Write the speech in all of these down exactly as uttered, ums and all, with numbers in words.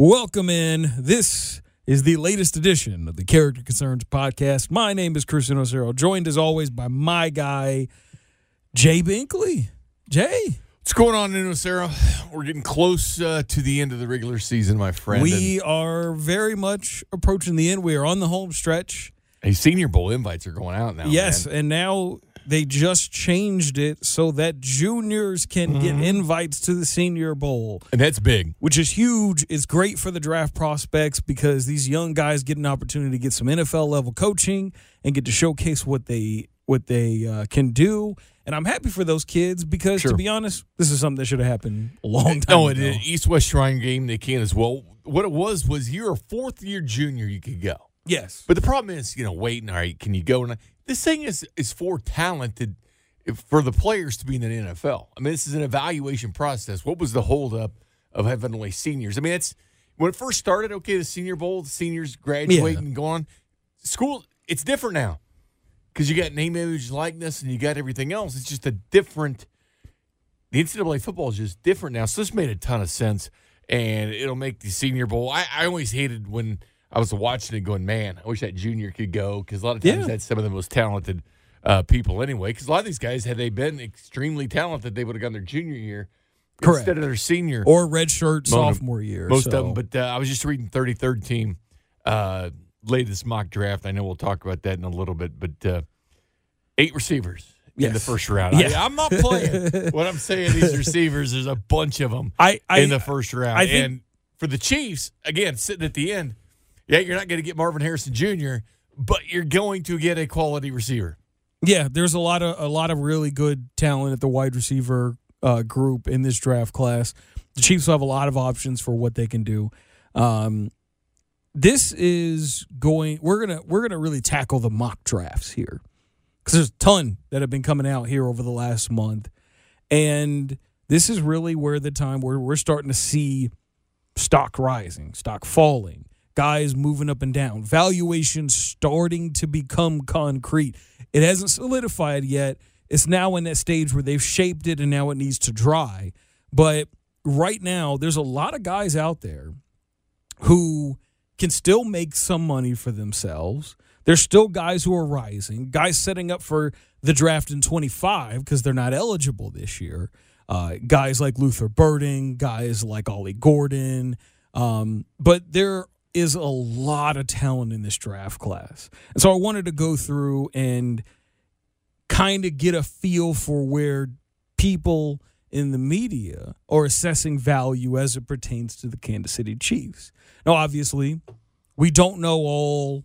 Welcome in. This is the latest edition of the Character Concerns podcast. My name is Chris Inocero, joined as always by my guy, Jay Binkley. Jay. What's going on, Inocero? We're getting close uh, to the end of the regular season, my friend. We are very much approaching the end. We are on the home stretch. Hey, Senior Bowl invites are going out now. Yes, man. And now they just changed it so that juniors can mm-hmm. get invites to the Senior Bowl. And that's big. Which is huge. It's great for the draft prospects because these young guys get an opportunity to get some N F L-level coaching and get to showcase what they what they uh, can do. And I'm happy for those kids because, sure. to be honest, this is something that should have happened a long time no, ago. No, in the East-West Shrine game, they can as well. What it was was you're a fourth-year junior, you could go. Yes. But the problem is, you know, waiting, all right, can you go? And this thing is is for talented, for the players to be in the N F L. I mean, this is an evaluation process. What was the holdup of having only seniors? I mean, it's when it first started, okay, the Senior Bowl, the seniors graduate yeah. and go on. School, it's different now because you got name, image, likeness, and you got everything else. It's just a different – the N C double A football is just different now. So this made a ton of sense, and it'll make the Senior Bowl. I, I always hated when – I was watching it going, man, I wish that junior could go because a lot of times yeah. that's some of the most talented uh, people anyway. Because a lot of these guys, had they been extremely talented, they would have gone their junior year Correct. instead of their senior. Or redshirt sophomore year. Most so. of them. But uh, I was just reading thirty-third team uh, latest mock draft. I know we'll talk about that in a little bit. But uh, eight receivers. Yes. In the first round. Yeah. I, I'm not playing. What I'm saying, these receivers, there's a bunch of them I, I, in the first round. I think, and for the Chiefs, again, sitting at the end, yeah, you're not going to get Marvin Harrison Junior, but you're going to get a quality receiver. Yeah, there's a lot of a lot of really good talent at the wide receiver uh, group in this draft class. The Chiefs will have a lot of options for what they can do. Um, this is going. We're gonna we're gonna really tackle the mock drafts here because there's a ton that have been coming out here over the last month, and this is really where the time where we're starting to see stock rising, stock falling. Guys moving up and down. Valuations starting to become concrete. It hasn't solidified yet. It's now in that stage where they've shaped it and now it needs to dry. But right now, there's a lot of guys out there who can still make some money for themselves. There's still guys who are rising, guys setting up for the draft in twenty-five because they're not eligible this year. Uh, guys like Luther Burden, guys like Ollie Gordon. Um, but there is a lot of talent in this draft class. And so I wanted to go through and kind of get a feel for where people in the media are assessing value as it pertains to the Kansas City Chiefs. Now, obviously, we don't know all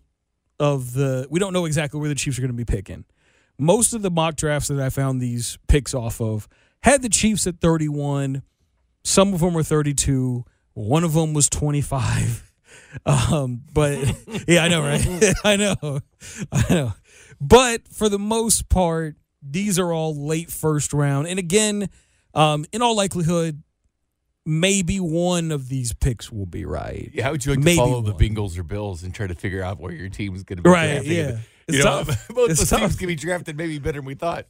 of the, we don't know exactly where the Chiefs are going to be picking. Most of the mock drafts that I found these picks off of had the Chiefs at thirty-one. Some of them were thirty-two. One of them was twenty-five. Um, but yeah, I know, right? I know, I know. But for the most part, these are all late first round. And again, um, in all likelihood, maybe one of these picks will be right. Yeah, how would you like maybe to follow one. the Bengals or Bills and try to figure out where your team is going to be? Right? Drafted? Yeah, you it's know, tough. Both it's the teams can be drafted maybe better than we thought.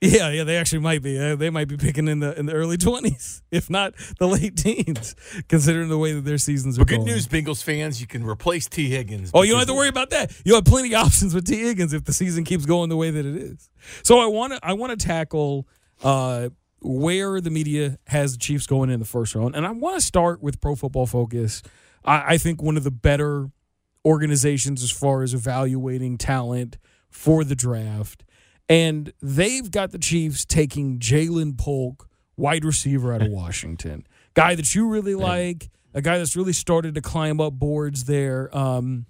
Yeah, yeah, they actually might be. Uh, they might be picking in the in the early twenties, if not the late teens, considering the way that their seasons are well, good going. Good news, Bengals fans, you can replace T. Higgins. Oh, you don't have to worry about that. You'll have plenty of options with T. Higgins if the season keeps going the way that it is. So I want to I want to tackle uh, where the media has the Chiefs going in the first round, and I want to start with Pro Football Focus. I, I think one of the better organizations as far as evaluating talent for the draft. And they've got the Chiefs taking Jalen Polk, wide receiver out of Washington. Guy that you really like, a guy that's really started to climb up boards there. Um,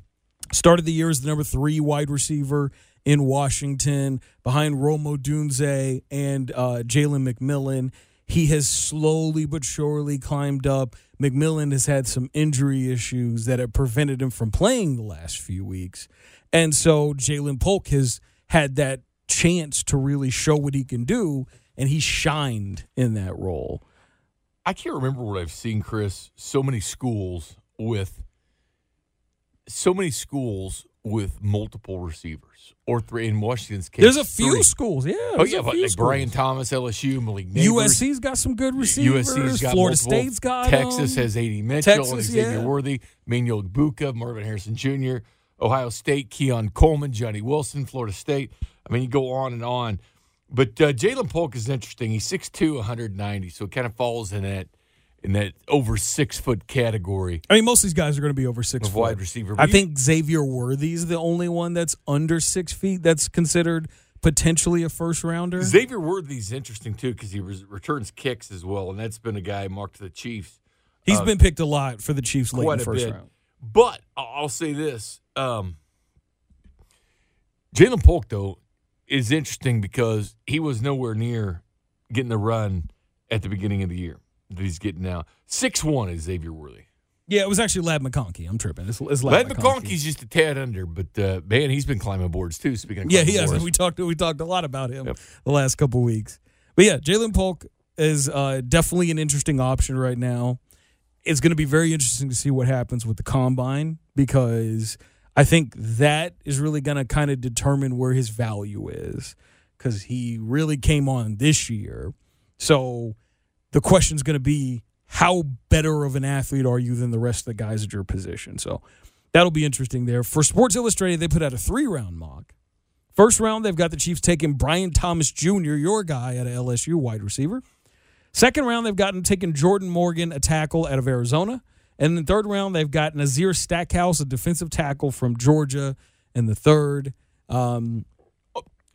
started the year as the number three wide receiver in Washington, behind Rome Odunze and uh, Jalen McMillan. He has slowly but surely climbed up. McMillan has had some injury issues that have prevented him from playing the last few weeks. And so Jalen Polk has had that chance to really show what he can do, and he shined in that role. I can't remember what I've seen, Chris, so many schools with so many schools with multiple receivers, or three in Washington's case. There's a few three. schools, yeah. Oh yeah, but like schools. Brian Thomas, L S U, Malik Nabers. U S C's got some good receivers. U S C's got Florida multiple. State's got Texas them. has A D Mitchell, Texas, and Xavier yeah. Worthy, Emeka Egbuka, Marvin Harrison Junior, Ohio State, Keon Coleman, Johnny Wilson, Florida State. I mean, you go on and on. But uh, Jalen Polk is interesting. He's six two, one ninety, so it kind of falls in that in that over six foot category. I mean, most of these guys are going to be over six foot. Wide receiver. I think Xavier Worthy is the only one that's under six feet that's considered potentially a first rounder. Xavier Worthy's interesting too because he re- returns kicks as well, and that's been a guy marked to the Chiefs. He's uh, been picked a lot for the Chiefs late in the first round. But I'll say this: um, Jalen Polk though is interesting because he was nowhere near getting the run at the beginning of the year that he's getting now. six one is Xavier Worthy. Yeah, it was actually Ladd McConkey. I'm tripping. It's, it's Ladd, Ladd McConkey. McConkey's just a tad under, but, uh, man, he's been climbing boards too. Speaking of yeah, he has. Boards. We talked we talked a lot about him yep. the last couple weeks. But, yeah, Jalen Polk is uh, definitely an interesting option right now. It's going to be very interesting to see what happens with the combine because I think that is really going to kind of determine where his value is because he really came on this year. So the question's going to be, how better of an athlete are you than the rest of the guys at your position? So that'll be interesting there. For Sports Illustrated, they put out a three-round mock. First round, they've got the Chiefs taking Brian Thomas Junior, your guy at L S U, wide receiver. Second round, they've gotten taken Jordan Morgan, a tackle out of Arizona. And in the third round, they've got Nazir Stackhouse, a defensive tackle from Georgia, in the third. Um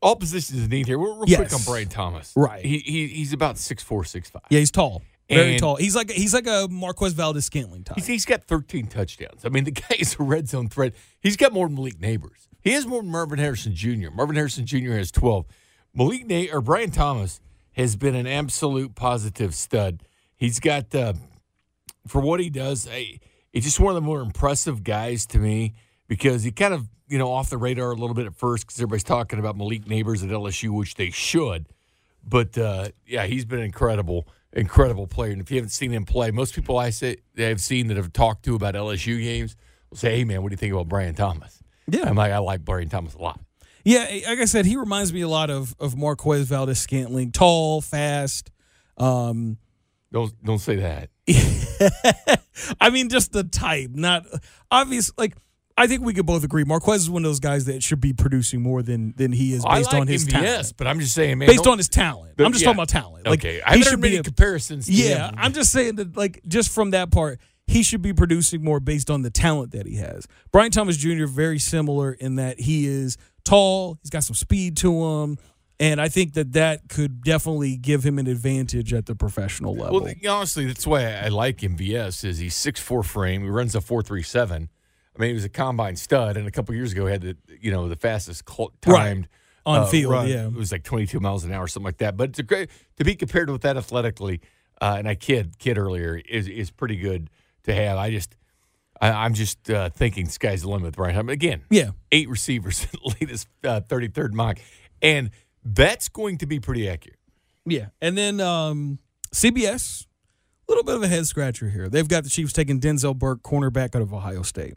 All positions need here. We're real yes. quick on Brian Thomas. Right. He, he he's about six four, six five. Yeah, he's tall. Very and tall. He's like he's like a Marquez Valdes-Scantling type. He's, he's got thirteen touchdowns. I mean, the guy is a red zone threat. He's got more than Malik Nabers. He has more than Marvin Harrison Junior Marvin Harrison Junior has twelve. Malik Na- or Brian Thomas has been an absolute positive stud. He's got uh, for what he does, I, it's just one of the more impressive guys to me because he kind of you know, off the radar a little bit at first because everybody's talking about Malik Nabers at L S U, which they should. But, uh, yeah, he's been an incredible, incredible player. And if you haven't seen him play, most people I say I've seen that have talked to about L S U games will say, hey, man, what do you think about Brian Thomas? Yeah. I'm like, I like Brian Thomas a lot. Yeah, like I said, he reminds me a lot of, of Marquez Valdes-Scantling. Tall, fast. Um, don't, don't say that. I mean, just the type. Not obvious, like – I think we could both agree. Marquez is one of those guys that should be producing more than than he is based like on his M V S, talent. Yes, but I'm just saying, man. Based on his talent. The, I'm just yeah. talking about talent. Like, okay. I've heard many comparisons to Yeah, him. I'm just saying that, like, just from that part, he should be producing more based on the talent that he has. Brian Thomas Junior, very similar in that he is tall, he's got some speed to him, and I think that that could definitely give him an advantage at the professional level. Well, honestly, that's why I like M V S is he's six four frame, he runs a four three seven. I mean, he was a combine stud, and a couple years ago he had the you know the fastest cl- timed right. on uh, field. Run. Yeah, it was like twenty-two miles an hour, something like that. But it's a great to be compared with that athletically. Uh, and I kid kid earlier is is pretty good to have. I just I, I'm just uh, thinking sky's the limit, right? I mean, again, yeah, eight receivers in the latest uh, thirty-third mock, and that's going to be pretty accurate. Yeah, and then um, C B S, a little bit of a head scratcher here. They've got the Chiefs taking Denzel Burke, cornerback out of Ohio State.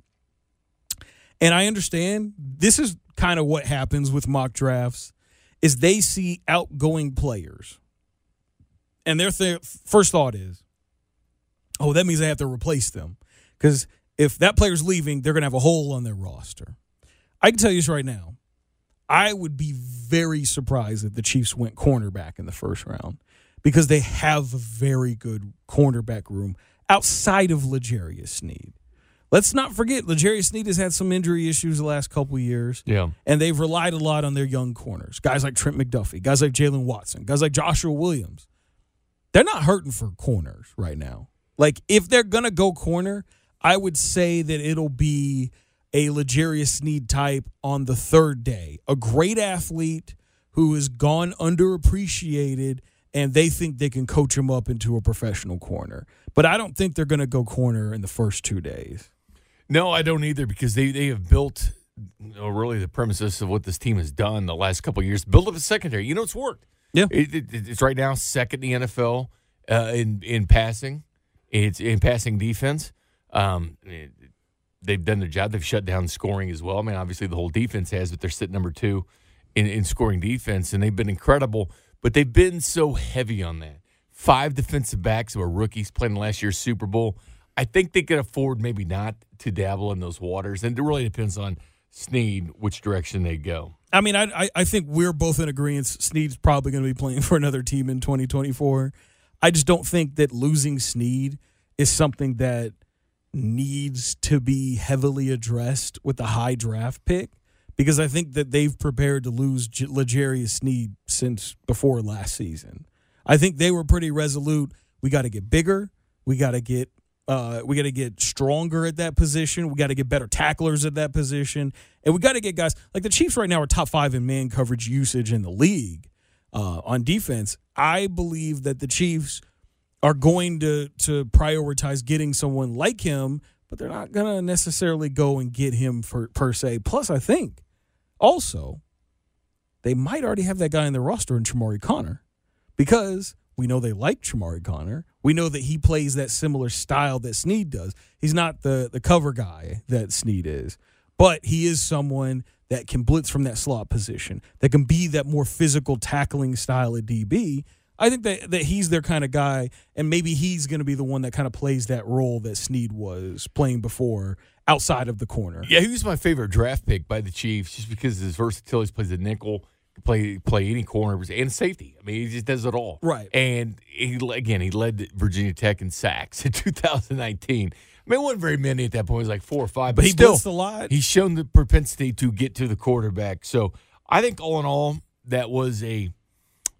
And I understand this is kind of what happens with mock drafts is they see outgoing players. And their th- first thought is, oh, that means they have to replace them. Because if that player's leaving, they're going to have a hole on their roster. I can tell you this right now. I would be very surprised if the Chiefs went cornerback in the first round because they have a very good cornerback room outside of L'Jarius Sneed. Let's not forget, L'Jarius Sneed has had some injury issues the last couple of years. Yeah. And they've relied a lot on their young corners. Guys like Trent McDuffie, guys like Jalen Watson, guys like Joshua Williams. They're not hurting for corners right now. Like, if they're going to go corner, I would say that it'll be a L'Jarius Sneed type on the third day. A great athlete who has gone underappreciated, and they think they can coach him up into a professional corner. But I don't think they're going to go corner in the first two days. No, I don't either because they, they have built you know, really the premises of what this team has done the last couple of years. Build up a secondary. You know, it's worked. Yeah, it, it, it's right now second in the N F L uh, in in passing. It's in passing defense. Um, it, they've done their job. They've shut down scoring as well. I mean, obviously the whole defense has, but they're sitting number two in, in scoring defense, and they've been incredible. But they've been so heavy on that. Five defensive backs who are rookies playing last year's Super Bowl. I think they could afford maybe not to dabble in those waters, and it really depends on Sneed which direction they go. I mean, I I think we're both in agreement. Sneed's probably going to be playing for another team in twenty twenty-four. I just don't think that losing Sneed is something that needs to be heavily addressed with a high draft pick, because I think that they've prepared to lose L'Jarius Sneed since before last season. I think they were pretty resolute. We got to get bigger. We got to get uh, we got to get stronger at that position. We got to get better tacklers at that position, and we got to get guys like the Chiefs right now are top five in man coverage usage in the league uh, on defense. I believe that the Chiefs are going to to prioritize getting someone like him, but they're not going to necessarily go and get him for per se. Plus, I think also they might already have that guy in their roster in Cha'Marr Connor, because we know they like Cha'Marr Connor. We know that he plays that similar style that Sneed does. He's not the, the cover guy that Sneed is, but he is someone that can blitz from that slot position, that can be that more physical tackling style of D B. I think that, that he's their kind of guy, and maybe he's going to be the one that kind of plays that role that Sneed was playing before outside of the corner. Yeah, he was my favorite draft pick by the Chiefs just because of his versatility. He plays the nickel, play play any corners, and safety. I mean, he just does it all. Right. And, he again, he led Virginia Tech in sacks in two thousand nineteen. I mean, it wasn't very many at that point. It was like four or five. But, but he still, blitzed a lot. He's shown the propensity to get to the quarterback. So I think all in all, that was a –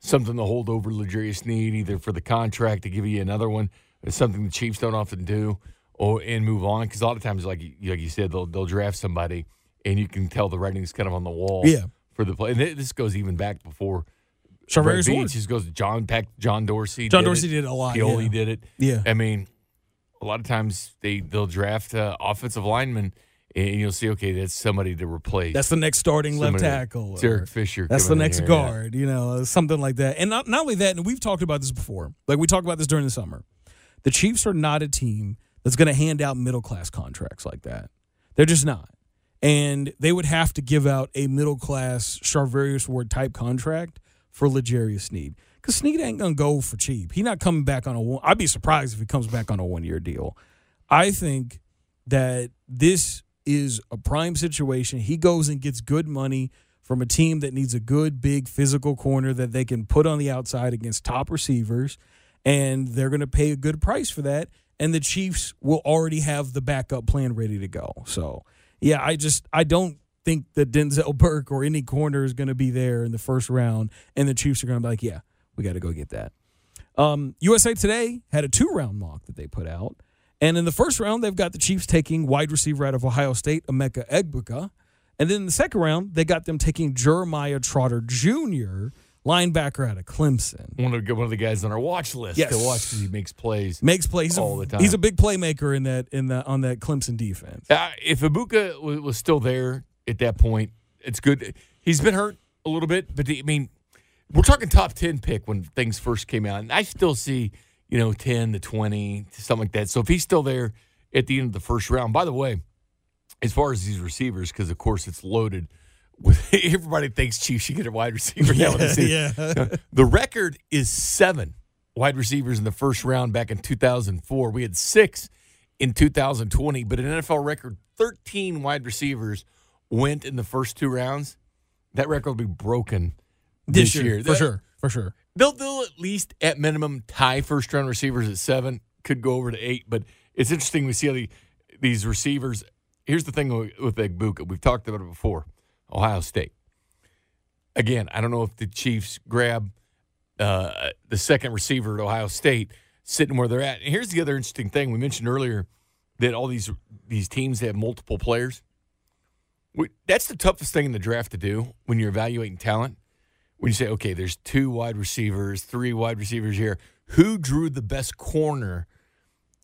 something to hold over L'Jarius Sneed, either for the contract to give you another one, it's something the Chiefs don't often do, or and move on. Because a lot of times, like you, like you said, they'll they'll draft somebody, and you can tell the writing's kind of on the wall. Yeah. For the play, and this goes even back before. Charvarius Ward just goes. John Peck, John Dorsey. John did Dorsey it. did it a lot. Pioli yeah. did it. Yeah. I mean, a lot of times they they'll draft uh, offensive linemen. And you'll see, okay, that's somebody to replace. That's the next starting somebody, left tackle. Derek Fisher. That's the next guard, you know, something like that. And not, not only that, and we've talked about this before. Like, we talked about this during the summer. The Chiefs are not a team that's going to hand out middle-class contracts like that. They're just not. And they would have to give out a middle-class Charvarius Ward-type contract for L'Jarius Sneed. Because Sneed ain't going to go for cheap. He's not coming back on a one. I'd be surprised if he comes back on a one-year deal. I think that this is a prime situation. He goes and gets good money from a team that needs a good, big, physical corner that they can put on the outside against top receivers, and they're going to pay a good price for that, and the Chiefs will already have the backup plan ready to go. So, yeah, I just I don't think that Denzel Burke or any corner is going to be there in the first round, and the Chiefs are going to be like, yeah, we got to go get that. Um, U S A Today had a two-round mock that they put out. And in the first round, they've got the Chiefs taking wide receiver out of Ohio State, Emeka Egbuka. And then in the second round, they got them taking Jeremiah Trotter Junior, linebacker out of Clemson. One of the, one of the guys on our watch list yes. to watch because he makes plays, makes plays all a, the time. He's a big playmaker in that in the, on that Clemson defense. Uh, if Egbuka w- was still there at that point, it's good. He's been hurt a little bit, but the, I mean, we're talking top ten pick when things first came out, and I still see, you know, ten to twenty, something like that. So if he's still there at the end of the first round, by the way, as far as these receivers, because, of course, it's loaded with everybody thinks Chiefs should get a wide receiver. Yeah, yeah. The record is seven wide receivers in the first round back in two thousand four. We had six in two thousand twenty, but an N F L record, thirteen wide receivers went in the first two rounds. That record will be broken this, this year, year. For that, sure, for sure. They'll, they'll at least, at minimum, tie first-round receivers at seven, could go over to eight. But it's interesting we see how the, these receivers. Here's the thing with Egbuka. We've talked about it before, Ohio State. Again, I don't know if the Chiefs grab uh, the second receiver at Ohio State sitting where they're at. And here's the other interesting thing. We mentioned earlier that all these these teams have multiple players. We, that's the toughest thing in the draft to do when you're evaluating talent. When you say, okay, there's two wide receivers, three wide receivers here, who drew the best corner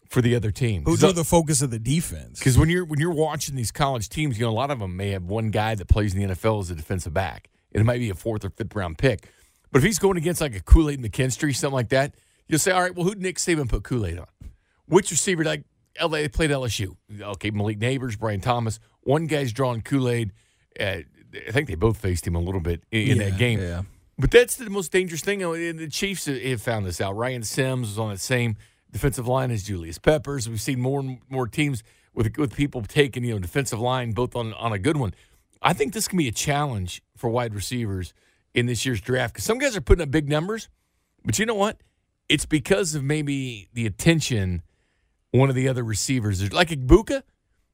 for the other team? Who drew the focus of the defense? Because when you're when you're watching these college teams, you know, a lot of them may have one guy that plays in the N F L as a defensive back. It might be a fourth or fifth round pick. But if he's going against like a Kool-Aid McKinstry, something like that, you'll say, all right, well, who did Nick Saban put Kool-Aid on? Which receiver? Like, L A, they played L S U. Okay, Malik Nabers, Brian Thomas. One guy's drawing Kool-Aid. Uh, I think they both faced him a little bit in yeah, that game. Yeah. But that's the most dangerous thing. And the Chiefs have found this out. Ryan Sims was on that same defensive line as Julius Peppers. We've seen more and more teams with with people taking, you know, defensive line both on, on a good one. I think this can be a challenge for wide receivers in this year's draft because some guys are putting up big numbers, but you know what? It's because of maybe the attention one of the other receivers. Like Egbuka,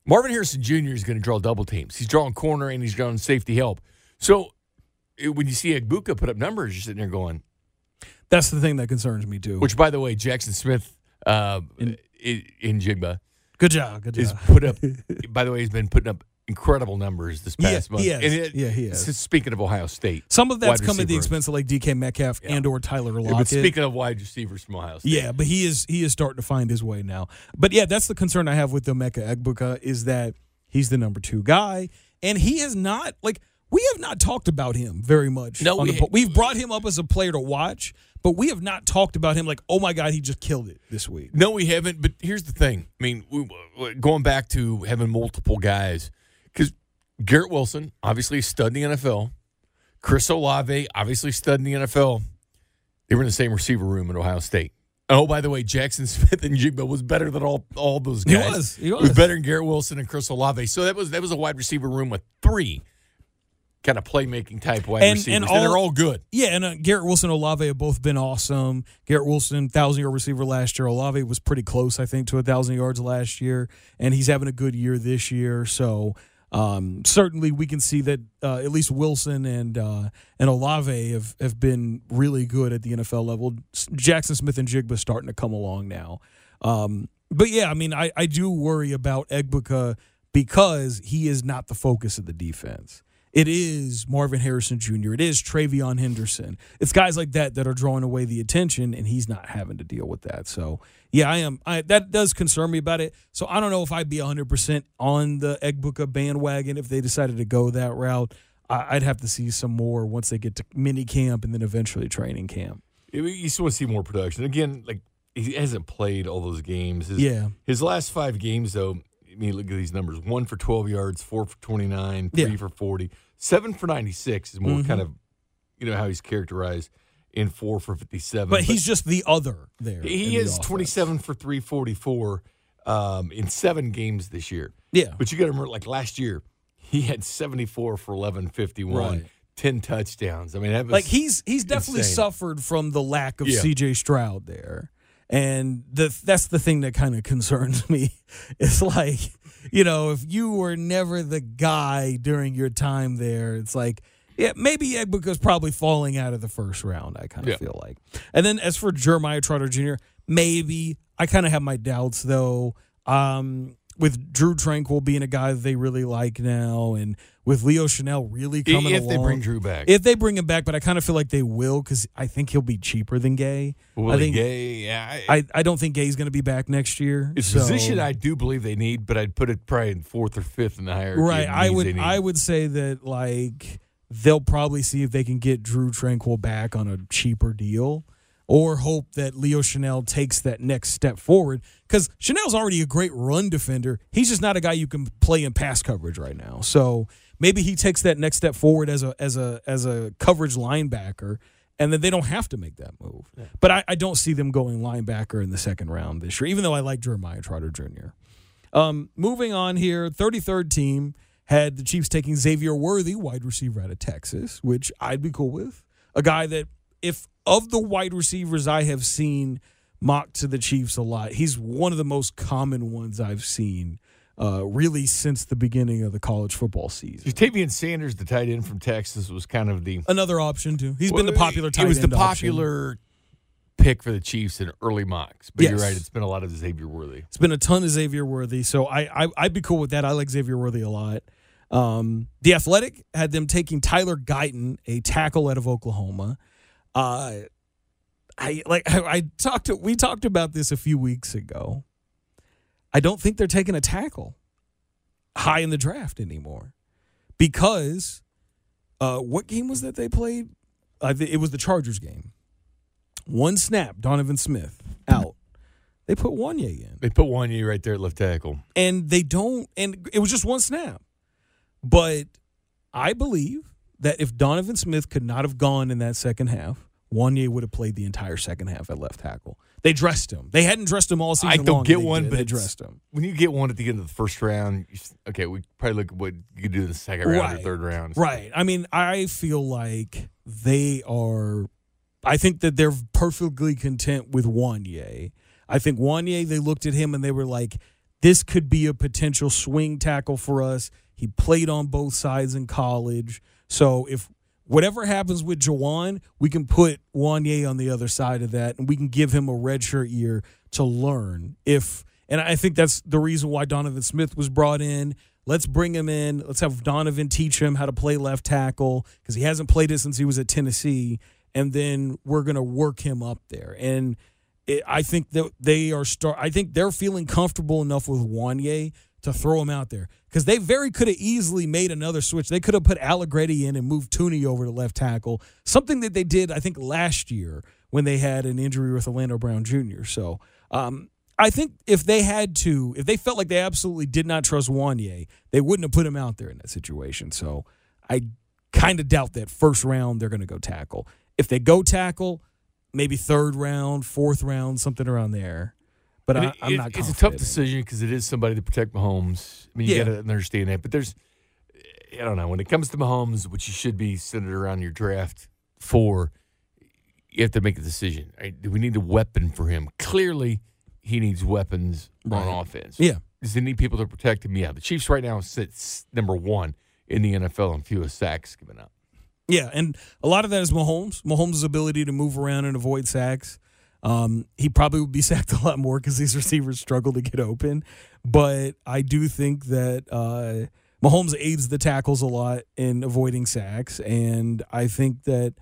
Marvin Harrison Junior is going to draw double teams. He's drawing corner and he's drawing safety help. So when you see Egbuka put up numbers, you're sitting there going. That's the thing that concerns me too. Which, by the way, Jackson Smith uh, in, in Njigba. Good job. Good job. Is put up, by the way, he's been putting up incredible numbers this past yeah, month. He has. And it, yeah, he is. Speaking of Ohio State. Some of that's come at the expense of like D K Metcalf yeah. and or Tyler Lockett. Yeah, but speaking of wide receivers from Ohio State. Yeah, but he is he is starting to find his way now. But, yeah, that's the concern I have with Emeka Egbuka is that he's the number two guy. And he has not, like, we have not talked about him very much. No, on we, the, We've brought him up as a player to watch, but we have not talked about him like, oh, my God, he just killed it this week. No, we haven't. But here's the thing. I mean, we, going back to having multiple guys. Because Garrett Wilson, obviously a stud in the N F L. Chris Olave, obviously a stud in the N F L. They were in the same receiver room at Ohio State. Oh, by the way, Jackson Smith-Njigba was better than all, all those guys. He was. He was. He was better than Garrett Wilson and Chris Olave. So that was that was a wide receiver room with three kind of playmaking type wide and, receivers. And, all, and they're all good. Yeah, and uh, Garrett Wilson and Olave have both been awesome. Garrett Wilson, one thousand-yard receiver last year. Olave was pretty close, I think, to one thousand yards last year. And he's having a good year this year, so... Um, certainly, we can see that uh, at least Wilson and uh, and Olave have, have been really good at the N F L level. Jackson Smith-Njigba starting to come along now. Um, but, yeah, I mean, I, I do worry about Egbuka because he is not the focus of the defense. It is Marvin Harrison Junior It is Travion Henderson. It's guys like that that are drawing away the attention, and he's not having to deal with that. So, yeah, I am. I, that does concern me about it. So I don't know if I'd be one hundred percent on the Egbuka bandwagon if they decided to go that route. I, I'd have to see some more once they get to mini camp and then eventually training camp. You still want to see more production. Again, like he hasn't played all those games. His, yeah. His last five games, though, I mean, look at these numbers. One for twelve yards, four for twenty-nine, three yeah. for forty. Seven for ninety-six is more mm-hmm. kind of, you know, how he's characterized in four for fifty-seven. But, but he's just the other there. He is the twenty-seven for three forty-four um, in seven games this year. Yeah. But you got to remember, like last year, he had seventy-four for eleven fifty-one, right. ten touchdowns. I mean, that was like he's he's definitely insane. Suffered from the lack of yeah. C J Stroud there. And the, that's the thing that kind of concerns me. It's like, you know, if you were never the guy during your time there, it's like, yeah, maybe Egbuka's probably falling out of the first round, I kind of yeah. feel like. And then as for Jeremiah Trotter Junior, maybe. I kind of have my doubts, though. Um, with Drew Tranquil being a guy that they really like now and with Leo Chanel really coming if along. If they bring Drew back. If they bring him back, but I kind of feel like they will because I think he'll be cheaper than Gay. Will I think, Gay? Yeah. I, I, I don't think Gay's going to be back next year. It's so. A position I do believe they need, but I'd put it probably in fourth or fifth in the hierarchy. Right. I would, I would say that, like, they'll probably see if they can get Drew Tranquil back on a cheaper deal. Or hope that Leo Chanel takes that next step forward. Because Chanel's already a great run defender. He's just not a guy you can play in pass coverage right now. So maybe he takes that next step forward as a as a, as a coverage linebacker, and then they don't have to make that move. Yeah. But I, I don't see them going linebacker in the second round this year, even though I like Jeremiah Trotter Junior Um, moving on here, thirty-third team had the Chiefs taking Xavier Worthy, wide receiver out of Texas, which I'd be cool with. A guy that, if of the wide receivers I have seen mocked to the Chiefs a lot, he's one of the most common ones I've seen uh, really since the beginning of the college football season. Ja'Tavion Sanders, the tight end from Texas, was kind of the... Another option, too. He's well, been the popular tight end He was the popular option. Pick for the Chiefs in early mocks. But yes. You're right, it's been a lot of Xavier Worthy. It's been a ton of Xavier Worthy, so I, I, I'd be cool with that. I like Xavier Worthy a lot. Um, The Athletic had them taking Tyler Guyton, a tackle out of Oklahoma. Uh, I like I, I talked to, we talked about this a few weeks ago. I don't think they're taking a tackle high in the draft anymore because uh, what game was that they played? Uh, it was the Chargers game. One snap, Donovan Smith out. They put Wanye in. They put Wanye right there at left tackle. And they don't – and it was just one snap. But I believe that if Donovan Smith could not have gone in that second half, Wanye would have played the entire second half at left tackle. They dressed him. They hadn't dressed him all season long. I don't long, get one, did. But they dressed him. When you get one at the end of the first round, you, okay, we probably look at what you could do in the second round right. or third round. Right. I mean, I feel like they are – I think that they're perfectly content with Wanye. I think Wanye, they looked at him and they were like, this could be a potential swing tackle for us. He played on both sides in college. So if whatever happens with Jawan, we can put Wanye on the other side of that, and we can give him a redshirt year to learn. If And I think that's the reason why Donovan Smith was brought in. Let's bring him in. Let's have Donovan teach him how to play left tackle because he hasn't played it since he was at Tennessee, and then we're going to work him up there. And It, I think that they are start. I think they're feeling comfortable enough with Wanye to throw him out there because they very could have easily made another switch. They could have put Allegretti in and moved Tooney over to left tackle, something that they did I think last year when they had an injury with Orlando Brown Junior So um, I think if they had to, if they felt like they absolutely did not trust Wanye, they wouldn't have put him out there in that situation. So I kind of doubt that first round they're going to go tackle. If they go tackle, maybe third round, fourth round, something around there. But I, it, I'm not confident. It's a tough decision because it is somebody to protect Mahomes. I mean, you yeah. got to understand that. But there's, I don't know, when it comes to Mahomes, which you should be centered around your draft for, you have to make a decision. Right? Do we need a weapon for him? Clearly, he needs weapons right. on offense. Yeah. Does he need people to protect him? Yeah. The Chiefs right now sits number one in the N F L and fewest sacks coming up. Yeah, and a lot of that is Mahomes. Mahomes' ability to move around and avoid sacks. Um, he probably would be sacked a lot more because these receivers struggle to get open. But I do think that uh, Mahomes aids the tackles a lot in avoiding sacks, and I think that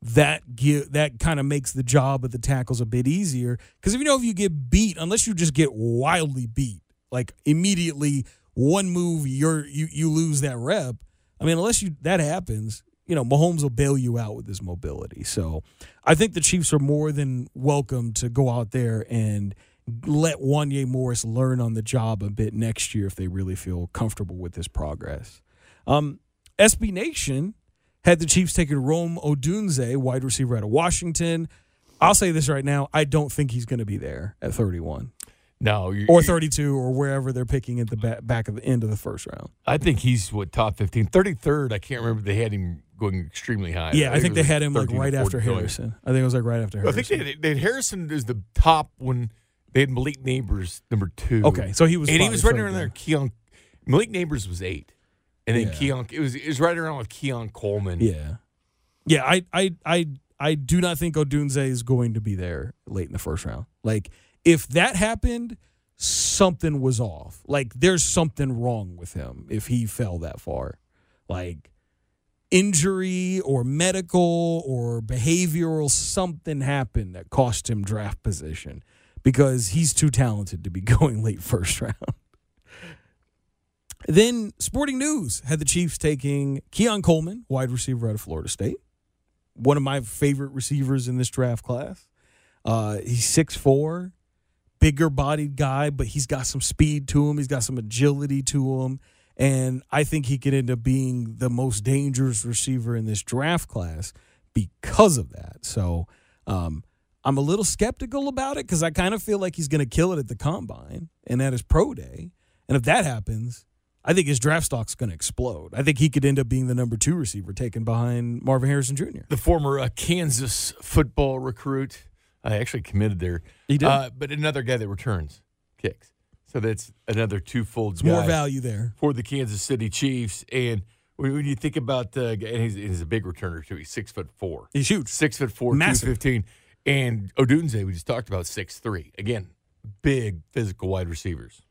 that give, that kind of makes the job of the tackles a bit easier. Because if you know if you get beat, unless you just get wildly beat, like immediately one move, you're you you lose that rep. I mean, unless you that happens. You know, Mahomes will bail you out with his mobility. So I think the Chiefs are more than welcome to go out there and let Wanye Morris learn on the job a bit next year if they really feel comfortable with his progress. Um, S B Nation had the Chiefs taking Rome Odunze, wide receiver out of Washington. I'll say this right now. I don't think he's going to be there at thirty-one. No, or thirty-two, or wherever they're picking at the back, back of the end of the first round. I think he's what top fifteen, thirty-third. I can't remember. They had him going extremely high. Yeah, I think, I think they had him like right after Harrison. Going. I think it was like right after Harrison. I think they had, they had Harrison as the top when they had Malik Nabers number two. Okay, so he was, and he was right around there. Keon Malik Nabers was eight, and then yeah. Keon it was it was right around with Keon Coleman. Yeah, yeah. I I I I do not think Odunze is going to be there late in the first round. Like. If that happened, something was off. Like, there's something wrong with him if he fell that far. Like, injury or medical or behavioral, something happened that cost him draft position because he's too talented to be going late first round. Then Sporting News had the Chiefs taking Keon Coleman, wide receiver out of Florida State, one of my favorite receivers in this draft class. Uh, he's six foot four. Bigger-bodied guy, but he's got some speed to him. He's got some agility to him. And I think he could end up being the most dangerous receiver in this draft class because of that. So um, I'm a little skeptical about it because I kind of feel like he's going to kill it at the combine and at his pro day. And if that happens, I think his draft stock's going to explode. I think he could end up being the number two receiver taken behind Marvin Harrison Junior The former uh, Kansas football recruit. I actually committed there. He did. Uh, but another guy that returns kicks. So that's another twofold guy. More value there. For the Kansas City Chiefs. And when you think about, uh, and he's, he's a big returner too. He's six foot four. He's huge. Six foot four, massive. two fifteen. And Odunze, we just talked about, six three. Again, big physical wide receivers.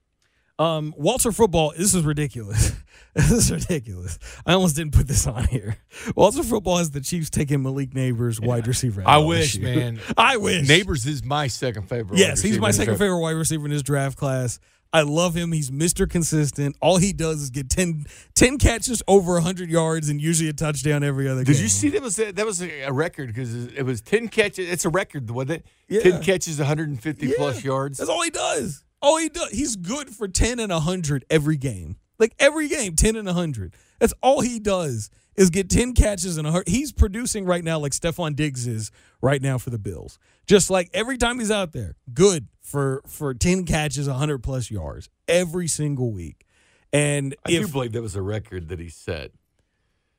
Um, Walter Football, this is ridiculous. This is ridiculous. I almost didn't put this on here. Walter Football has the Chiefs taking Malik Nabers, yeah. wide receiver. I wish, man. I wish. Nabers is my second favorite. Yes, he's my second favorite wide receiver in this draft class. I love him. He's Mister Consistent. All he does is get ten, ten catches over one hundred yards and usually a touchdown every other game. Did you see that was a, that was a record because it was ten catches. It's a record, wasn't it? Yeah. ten catches, one hundred fifty-plus yeah. yards. That's all he does. All he does. He's good for ten and one hundred every game. Like every game, ten and one hundred. That's all he does is get ten catches and one hundred. He's producing right now like Stephon Diggs is right now for the Bills. Just like every time he's out there, good for for ten catches, one hundred plus yards every single week. And I if, do believe that was a record that he set.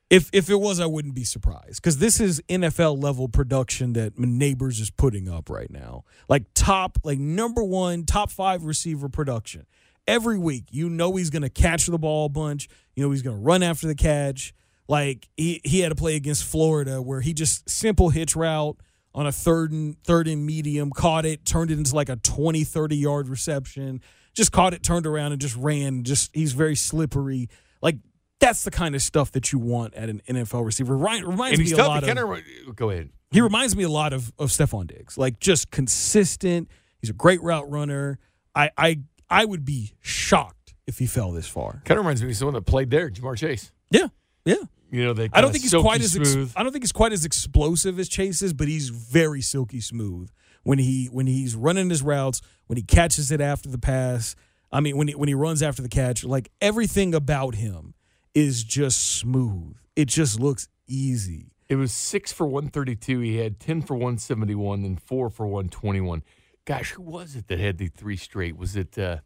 If if it was, I wouldn't be surprised because this is N F L level production that Nabers is putting up right now. Like top, like number one, top five receiver production every week. You know he's going to catch the ball a bunch. You know he's going to run after the catch. Like he he had a play against Florida where he just simple hitch route on a third and third and medium, caught it, turned it into like a twenty, thirty yard reception. Just caught it, turned around and just ran. Just he's very slippery. Like. That's the kind of stuff that you want at an N F L receiver. Ryan reminds me a lot of. Go ahead. He reminds me a lot of of Stephon Diggs. Like just consistent. He's a great route runner. I I I would be shocked if he fell this far. Kind of reminds me of someone that played there, Ja'Marr Chase. Yeah, yeah. You know, they I don't think he's quite as ex- I don't think he's quite as explosive as Chase is, but he's very silky smooth when he when he's running his routes, when he catches it after the pass. I mean, when he, when he runs after the catch, like everything about him is just smooth. It just looks easy. It was six for one thirty-two. He had ten for one seventy-one and four for one twenty-one. Gosh, who was it that had the three straight? Was it uh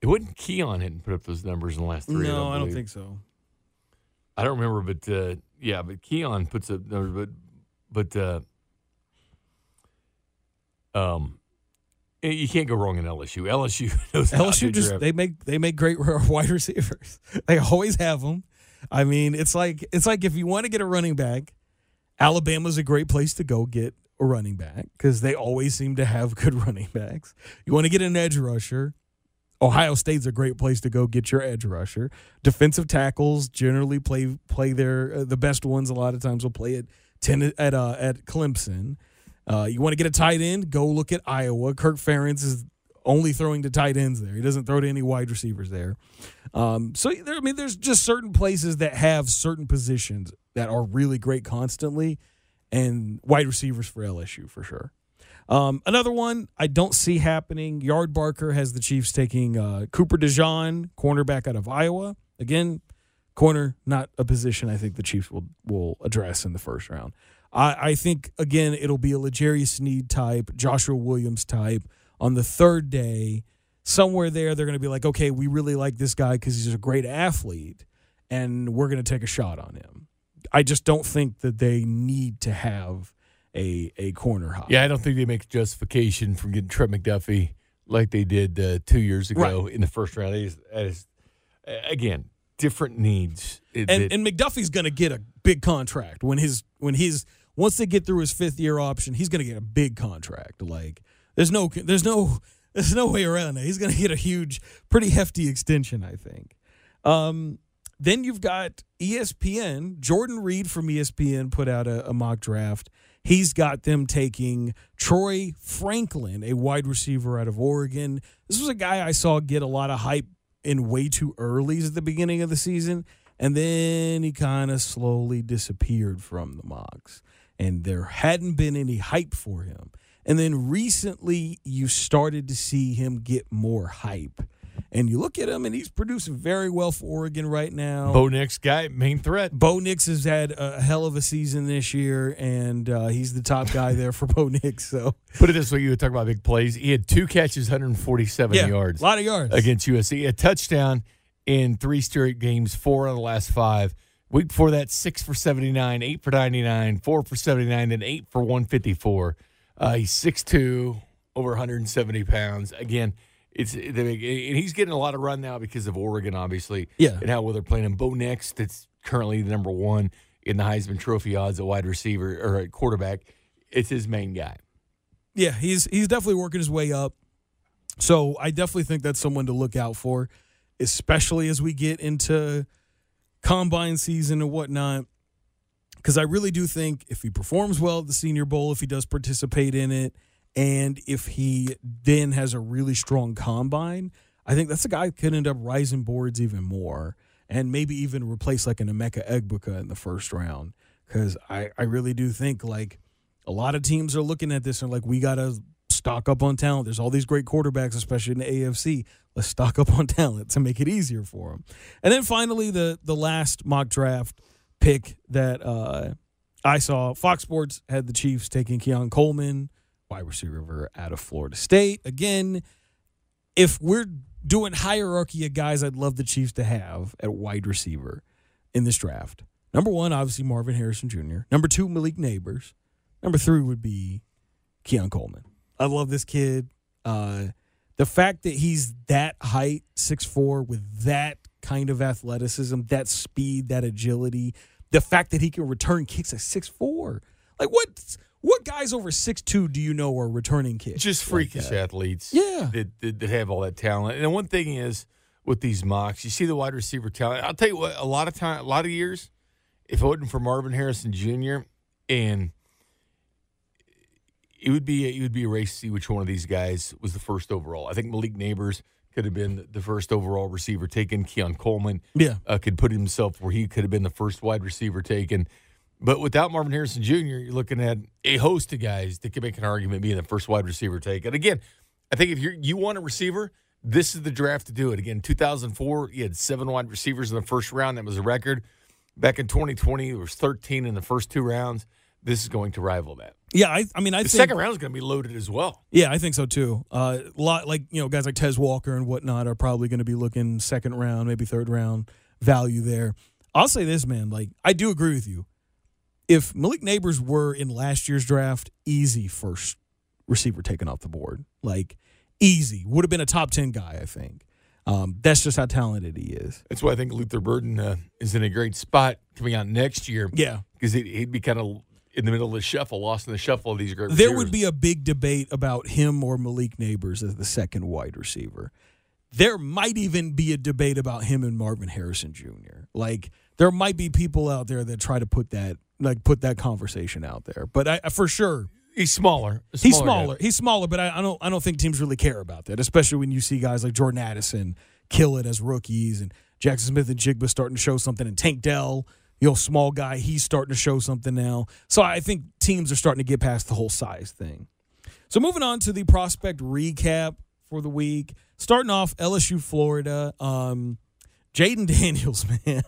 It wasn't Keon hadn't put up those numbers in the last three. No, I don't, I don't think so. I don't remember, but uh, yeah, but Keon puts up numbers, but but uh, um you can't go wrong in L S U. L S U knows L S U just draft. they make they make great wide receivers. They always have them. I mean, it's like it's like if you want to get a running back, Alabama's a great place to go get a running back because they always seem to have good running backs. You want to get an edge rusher, Ohio State's a great place to go get your edge rusher. Defensive tackles generally play play their uh, the best ones. A lot of times will play at ten at uh, at Clemson. Uh, you want to get a tight end? Go look at Iowa. Kirk Ferentz is only throwing to tight ends there. He doesn't throw to any wide receivers there. Um, so, there, I mean, there's just certain places that have certain positions that are really great constantly, and wide receivers for L S U for sure. Um, another one I don't see happening, Yard Barker has the Chiefs taking uh, Cooper DeJean, cornerback out of Iowa. Again, corner, not a position I think the Chiefs will, will address in the first round. I think, again, it'll be a L'Jarius Sneed type, Joshua Williams type. On the third day, somewhere there, they're going to be like, okay, we really like this guy because he's a great athlete, and we're going to take a shot on him. I just don't think that they need to have a a corner hop. Yeah, I don't think they make justification from getting Trent McDuffie like they did uh, two years ago right. in the first round. It is, it is, again, different needs. It, and, it, and McDuffie's going to get a big contract when his when his – Once they get through his fifth-year option, he's going to get a big contract. Like there's no, there's no, there's no way around that. He's going to get a huge, pretty hefty extension, I think. Um, then you've got E S P N. Jordan Reed from E S P N put out a, a mock draft. He's got them taking Troy Franklin, a wide receiver out of Oregon. This was a guy I saw get a lot of hype in way too early at the beginning of the season, and then he kind of slowly disappeared from the mocks. And there hadn't been any hype for him. And then recently you started to see him get more hype. And you look at him, and he's producing very well for Oregon right now. Bo Nix guy, main threat. Bo Nix has had a hell of a season this year, and uh, he's the top guy there for Bo Nix. So put it this way, you were talking about big plays. He had two catches, one hundred forty-seven yeah, yards. A lot of yards. Against U S C. A touchdown in three straight games, four out of the last five. Week before that, six for seventy-nine, eight for ninety-nine, four for seventy-nine, and eight for one fifty-four. Uh, he's six foot two, over one hundred seventy pounds. Again, it's and he's getting a lot of run now because of Oregon, obviously, yeah. and how well they're playing him. Bo Nix, that's currently the number one in the Heisman Trophy odds, a wide receiver or a quarterback. It's his main guy. Yeah, he's he's definitely working his way up. So I definitely think that's someone to look out for, especially as we get into combine season and whatnot, because I really do think if he performs well at the Senior Bowl, if he does participate in it, and if he then has a really strong combine, I think that's a guy who could end up rising boards even more and maybe even replace like an Emeka Egbuka in the first round, because I, I really do think like a lot of teams are looking at this and like, we got to stock up on talent. There's all these great quarterbacks, especially in the A F C. Let's stock up on talent to make it easier for them. And then finally, the the last mock draft pick that uh, I saw, Fox Sports had the Chiefs taking Keon Coleman, wide receiver out of Florida State. Again, if we're doing hierarchy of guys I'd love the Chiefs to have at wide receiver in this draft, number one, obviously Marvin Harrison Junior Number two, Malik Nabers. Number three would be Keon Coleman. I love this kid. Uh, the fact that he's that height, six foot four, with that kind of athleticism, that speed, that agility, the fact that he can return kicks at six foot four. Like, what what guys over six foot two do you know are returning kicks? Just freakish like athletes yeah. that, that, that have all that talent. And the one thing is, with these mocks, you see the wide receiver talent. I'll tell you what, a lot of time, a lot of years, if it wasn't for Marvin Harrison Junior, and it would be it would be a race to see which one of these guys was the first overall. I think Malik Nabers could have been the first overall receiver taken. Keon Coleman yeah. uh, could put himself where he could have been the first wide receiver taken. But without Marvin Harrison Junior, you're looking at a host of guys that could make an argument being the first wide receiver taken. Again, I think if you you want a receiver, this is the draft to do it. Again, two thousand four, you had seven wide receivers in the first round. That was a record. Back in twenty twenty, there was thirteen in the first two rounds. This is going to rival that. Yeah, I, I mean, I the think... The second round is going to be loaded as well. Yeah, I think so, too. Uh, a lot, like, you know, guys like Tez Walker and whatnot are probably going to be looking second round, maybe third round value there. I'll say this, man. Like, I do agree with you. If Malik Nabers were in last year's draft, easy first receiver taken off the board. Like, easy. Would have been a top ten guy, I think. Um, that's just how talented he is. That's why I think Luther Burden uh, is in a great spot coming out next year. Yeah. Because he'd, he'd be kind of... in the middle of the shuffle, lost in the shuffle of these great receivers. There would be a big debate about him or Malik Nabers as the second wide receiver. There might even be a debate about him and Marvin Harrison Junior Like, there might be people out there that try to put that like put that conversation out there. But I, for sure, he's smaller. smaller he's smaller. Guy. He's smaller. But I, I don't. I don't think teams really care about that, especially when you see guys like Jordan Addison kill it as rookies, and Jackson Smith-Njigba starting to show something, and Tank Dell. You know, small guy, he's starting to show something now. So I think teams are starting to get past the whole size thing. So moving on to the prospect recap for the week. Starting off, L S U, Florida. Um, Jaden Daniels, man.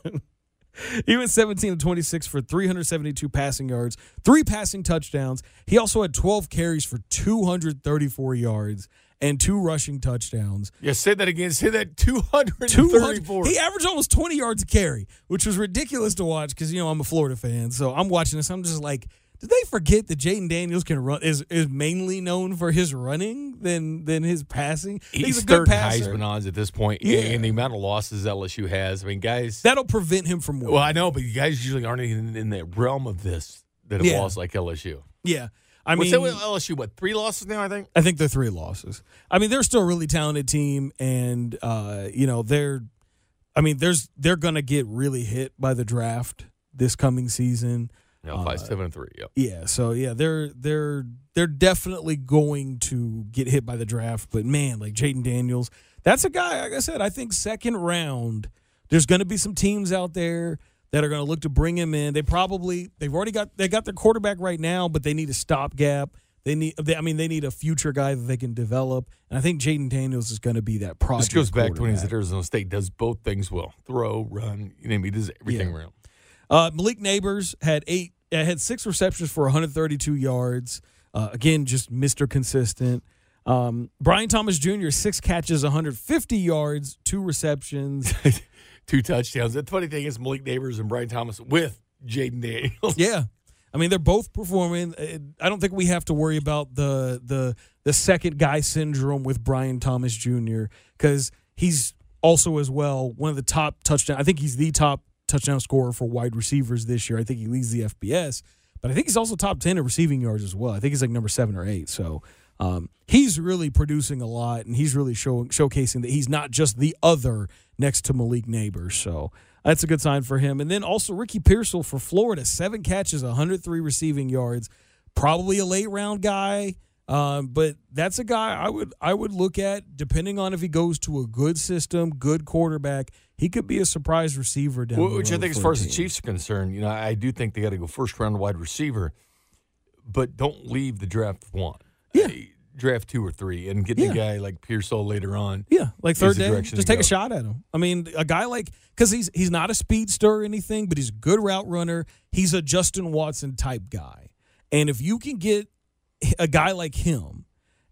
He went seventeen of twenty-six for three hundred seventy-two passing yards, three passing touchdowns. He also had twelve carries for two hundred thirty-four yards and two rushing touchdowns. Yeah, say that again. Say that two hundred thirty-four. two hundred, he averaged almost twenty yards a carry, which was ridiculous to watch because, you know, I'm a Florida fan. So I'm watching this. I'm just like, did they forget that Jaden Daniels can run? Is is mainly known for his running than than his passing? He's, He's a good passer. Heisman odds at this point. Yeah. And the amount of losses L S U has. I mean, guys. That'll prevent him from winning. Well, I know, but you guys usually aren't even in the realm of this that have yeah. lost like L S U. Yeah. I mean, what's that with L S U? What, three losses now? I think. I think they're three losses. I mean, they're still a really talented team, and uh, you know they're. I mean, there's they're gonna get really hit by the draft this coming season. Yeah, five, uh, seven, and three. Yep. Yeah. So yeah, they're they're they're definitely going to get hit by the draft. But man, like Jaden Daniels, that's a guy. Like I said, I think second round. There's gonna be some teams out there that are going to look to bring him in. They probably they've already got they got their quarterback right now, but they need a stopgap. They need they, I mean they need a future guy that they can develop. And I think Jaden Daniels is going to be that project. This goes back to when he's at Arizona State. Does both things well: throw, run. You know, he does everything yeah. around. Uh, Malik Nabers had eight uh, had six receptions for one hundred thirty-two yards. Uh, again, just Mister Consistent. Um, Brian Thomas Junior six catches, one hundred fifty yards, two receptions. Two touchdowns. The funny thing is Malik Nabers and Brian Thomas with Jaden Daniels. Yeah. I mean, they're both performing. I don't think we have to worry about the the the second guy syndrome with Brian Thomas Junior because he's also as well one of the top touchdown. I think he's the top touchdown scorer for wide receivers this year. I think he leads the F B S. But I think he's also top ten in receiving yards as well. I think he's like number seven or eight. So Um, he's really producing a lot, and he's really showing showcasing that he's not just the other next to Malik Nabers. So that's a good sign for him. And then also Ricky Pearsall for Florida, seven catches, one hundred three receiving yards. Probably a late round guy, um, but that's a guy I would I would look at depending on if he goes to a good system, good quarterback. He could be a surprise receiver down the road. Which I think, as far as the Chiefs are concerned, you know, I do think they got to go first round wide receiver, but don't leave the draft one. Yeah. I, draft two or three and get yeah. the guy like Pearsall later on. Yeah, like third day, just take go. a shot at him. I mean, a guy like, because he's he's not a speedster or anything, but he's a good route runner. He's a Justin Watson type guy. And if you can get a guy like him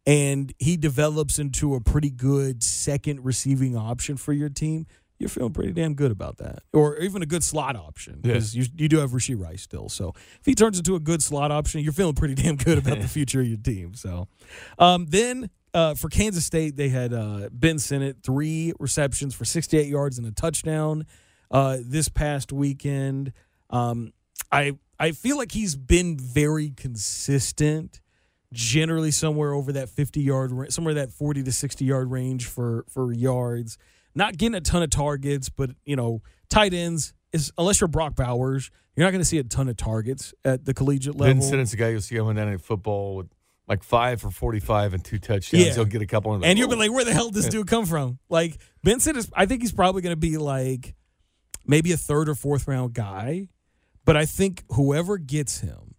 and he develops into a pretty good second receiving option for your team, you're feeling pretty damn good about that. Or even a good slot option, because yeah. you, you do have Rashee Rice still. So if he turns into a good slot option, you're feeling pretty damn good about the future of your team. So um, Then uh, for Kansas State, they had uh, Ben Sennett, three receptions for sixty-eight yards and a touchdown uh, this past weekend. Um, I I feel like he's been very consistent, generally somewhere over that fifty-yard, somewhere that forty to sixty-yard range for for yards. Not getting a ton of targets, but, you know, tight ends, is unless you're Brock Bowers, you're not going to see a ton of targets at the collegiate level. Ben Sennett's a guy you'll see on Monday Night Football with like five for forty-five and two touchdowns. Yeah. He'll get a couple. And, and you'll be like, where the hell did this dude come from? Like, Ben Sennett, I think he's probably going to be like maybe a third or fourth round guy. But I think whoever gets him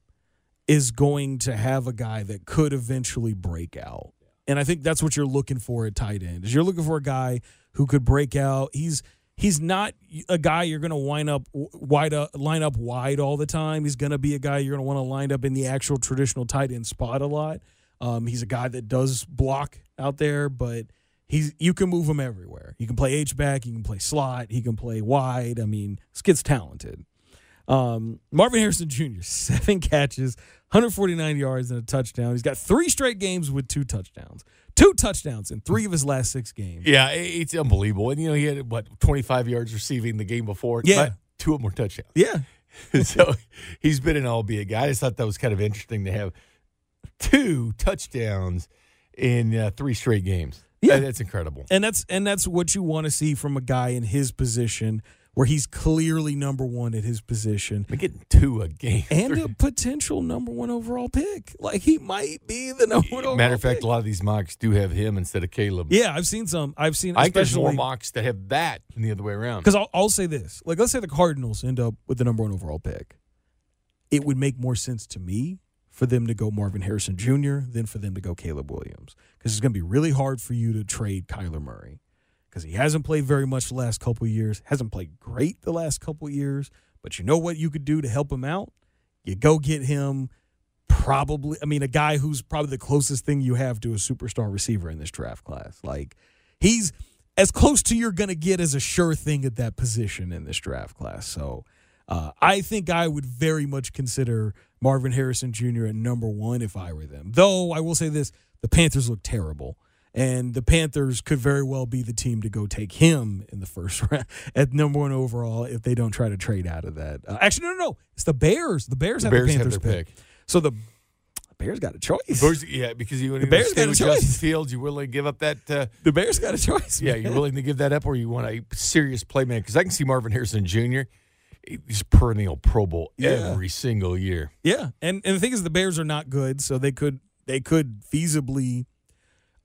is going to have a guy that could eventually break out. And I think that's what you're looking for at tight end, is you're looking for a guy who could break out. He's he's not a guy you're going to wind up wide up, line up wide all the time. He's going to be a guy you're going to want to line up in the actual traditional tight end spot a lot. Um, he's a guy that does block out there, but he's you can move him everywhere. You can play H-back. You can play slot. He can play wide. I mean, this kid's talented. Um, Marvin Harrison Junior, seven catches, one hundred forty-nine yards and a touchdown. He's got three straight games with two touchdowns. Two touchdowns in three of his last six games. Yeah, it's unbelievable. And, you know, he had, what, twenty-five yards receiving the game before? Yeah. But two of them were touchdowns. Yeah. So he's been an all-be-a guy. I just thought that was kind of interesting to have two touchdowns in uh, three straight games. Yeah. That, that's incredible. And that's and that's what you want to see from a guy in his position, where he's clearly number one at his position. But getting two a game. And a potential number one overall pick. Like, he might be the number one overall pick. Matter of fact, a lot of these mocks do have him instead of Caleb. Yeah, I've seen some. I've seen I guess more mocks that have that than the other way around. Because I'll, I'll say this. Like, let's say the Cardinals end up with the number one overall pick. It would make more sense to me for them to go Marvin Harrison Junior than for them to go Caleb Williams. Because it's going to be really hard for you to trade Kyler Murray, because he hasn't played very much the last couple of years, hasn't played great the last couple of years, but you know what you could do to help him out? You go get him probably, I mean, a guy who's probably the closest thing you have to a superstar receiver in this draft class. Like, he's as close to you're going to get as a sure thing at that position in this draft class. So uh, I think I would very much consider Marvin Harrison Junior at number one if I were them. Though I will say this, the Panthers look terrible. And the Panthers could very well be the team to go take him in the first round at number one overall if they don't try to trade out of that. Uh, actually, no, no, no. It's the Bears. The Bears the have Bears the Panthers have pick. pick. So the Bears got a choice. The Bears, yeah, because you want to stay with Justin Fields, you're willing to give up that. Uh, the Bears got a choice. Man. Yeah, you're willing to give that up, or you want a serious playmaker. Because I can see Marvin Harrison Junior He's perennial Pro Bowl yeah. every single year. Yeah, and and the thing is, the Bears are not good, so they could they could feasibly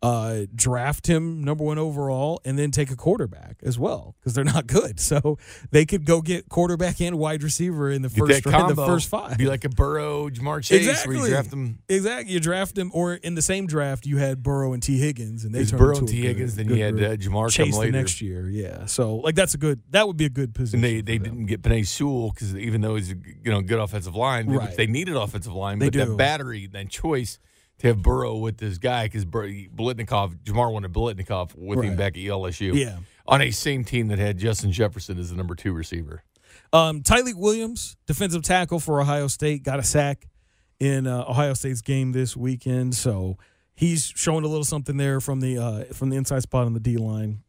Uh, draft him number one overall and then take a quarterback as well, because they're not good. So they could go get quarterback and wide receiver in the first round, in the first five. Be like a Burrow, Ja'Marr Chase, exactly. where you draft them. Exactly. You draft him, or in the same draft, you had Burrow and T. Higgins. And they turned Burrow and T. Higgins, good, then good you had uh, Ja'Marr Chase come later. The next year, yeah. So, like, that's a good, that would be a good position. And they they didn't get Penei Sewell, because even though he's a you know, good offensive line, right. they needed offensive line, they but do. that battery, that choice. To have Burrow with this guy, because Biletnikoff, Ja'Marr wanted Biletnikoff with right. him back at L S U. Yeah. On a same team that had Justin Jefferson as the number two receiver. Um, Tyreek Williams, defensive tackle for Ohio State, got a sack in uh, Ohio State's game this weekend. So he's showing a little something there from the uh, from the inside spot on the D-line.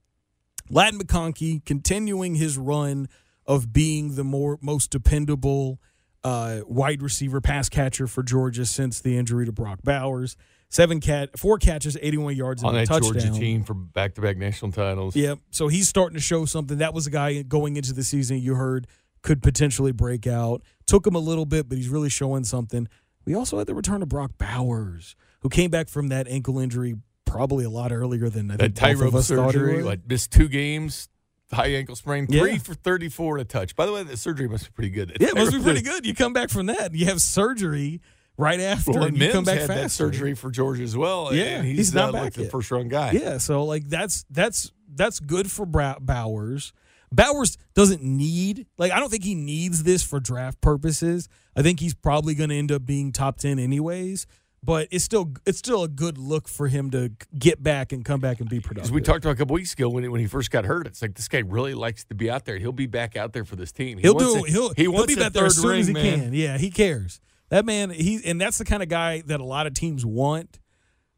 Ladd McConkey continuing his run of being the more most dependable Uh, wide receiver pass catcher for Georgia since the injury to Brock Bowers. Seven cat, four catches, eighty-one yards, and a touchdown. On that Georgia team for back-to-back national titles. Yep. So he's starting to show something. That was a guy going into the season you heard could potentially break out. Took him a little bit, but he's really showing something. We also had the return of Brock Bowers, who came back from that ankle injury probably a lot earlier than I think both of us thought he would. Like missed two games. High ankle sprain, three yeah. for thirty-four and a touch. By the way, the surgery must be pretty good. It's yeah, it must be pretty good. You come back from that, you have surgery right after, well, and, and you come back had faster. That surgery for Georgia as well. Yeah, and he's, he's not uh, back like yet. The first round guy. Yeah, so like that's that's that's good for Bowers. Bowers doesn't need like I don't think he needs this for draft purposes. I think he's probably going to end up being top ten anyways. But it's still it's still a good look for him to get back and come back and be productive. As we talked about a couple weeks ago when he, when he first got hurt, it's like this guy really likes to be out there. He'll be back out there for this team. He he'll wants do. A, he'll he wants he'll be back there as soon ring, as he man. Can. Yeah, he cares. That man. He and that's the kind of guy that a lot of teams want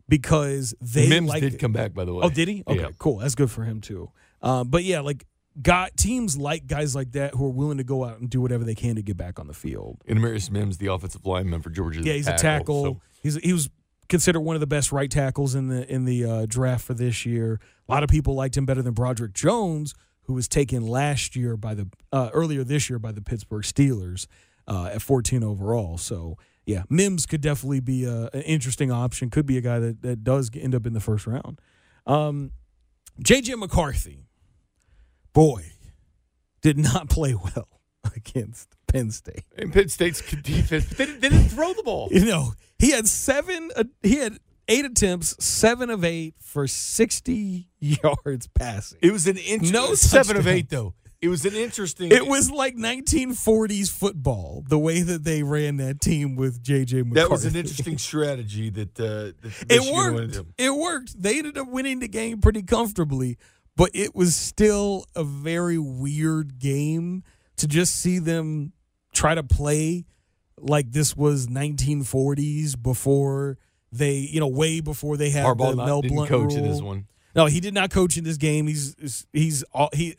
because they Mims like did it. Come back by the way. Oh, did he? Okay, yeah. Cool. That's good for him too. Um, but yeah, like. Got teams like guys like that who are willing to go out and do whatever they can to get back on the field. And Amarius Mims, the offensive lineman for Georgia. Yeah, he's tackle, a tackle. So. He's he was considered one of the best right tackles in the in the uh, draft for this year. A lot of people liked him better than Broderick Jones, who was taken last year by the uh, earlier this year by the Pittsburgh Steelers uh, at fourteen overall. So yeah, Mims could definitely be a, an interesting option. Could be a guy that that does end up in the first round. Um, J J McCarthy. Boy, did not play well against Penn State. And Penn State's defense, they didn't throw the ball. You know, he had seven, uh, he had eight attempts, seven of eight for sixty yards passing. It was an interesting. No, seven touchdown. Of eight though. It was an interesting. It was like nineteen forties football, the way that they ran that team with J J McCarthy. That was an interesting strategy that. Uh, that it worked. It worked. They ended up winning the game pretty comfortably. But it was still a very weird game to just see them try to play like this was nineteen forties before they, you know, way before they had Harbaugh the Mel Blount coach rule. In this one. No, he did not coach in this game. He's he's he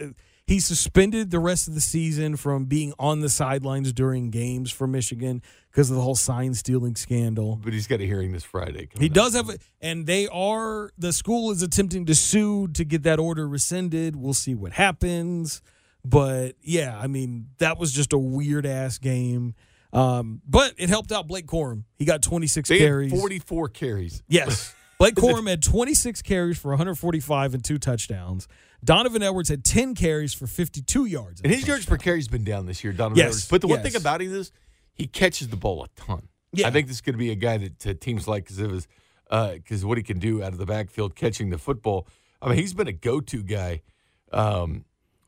he suspended the rest of the season from being on the sidelines during games for Michigan because of the whole sign stealing scandal. But he's got a hearing this Friday. He out. Does have a, and they are the school is attempting to sue to get that order rescinded. We'll see what happens. But yeah, I mean that was just a weird ass game. Um, but it helped out Blake Corum. He got twenty-six they carries, had forty-four carries. Yes. Blake Corum had twenty-six carries for one hundred forty-five and two touchdowns. Donovan Edwards had ten carries for fifty-two yards. And his yards per carry has been down this year, Donovan yes, Edwards. But the yes. one thing about him is he catches the ball a ton. Yeah. I think this is going to be a guy that uh, teams like because uh, what he can do out of the backfield catching the football. I mean, he's been a go-to guy um,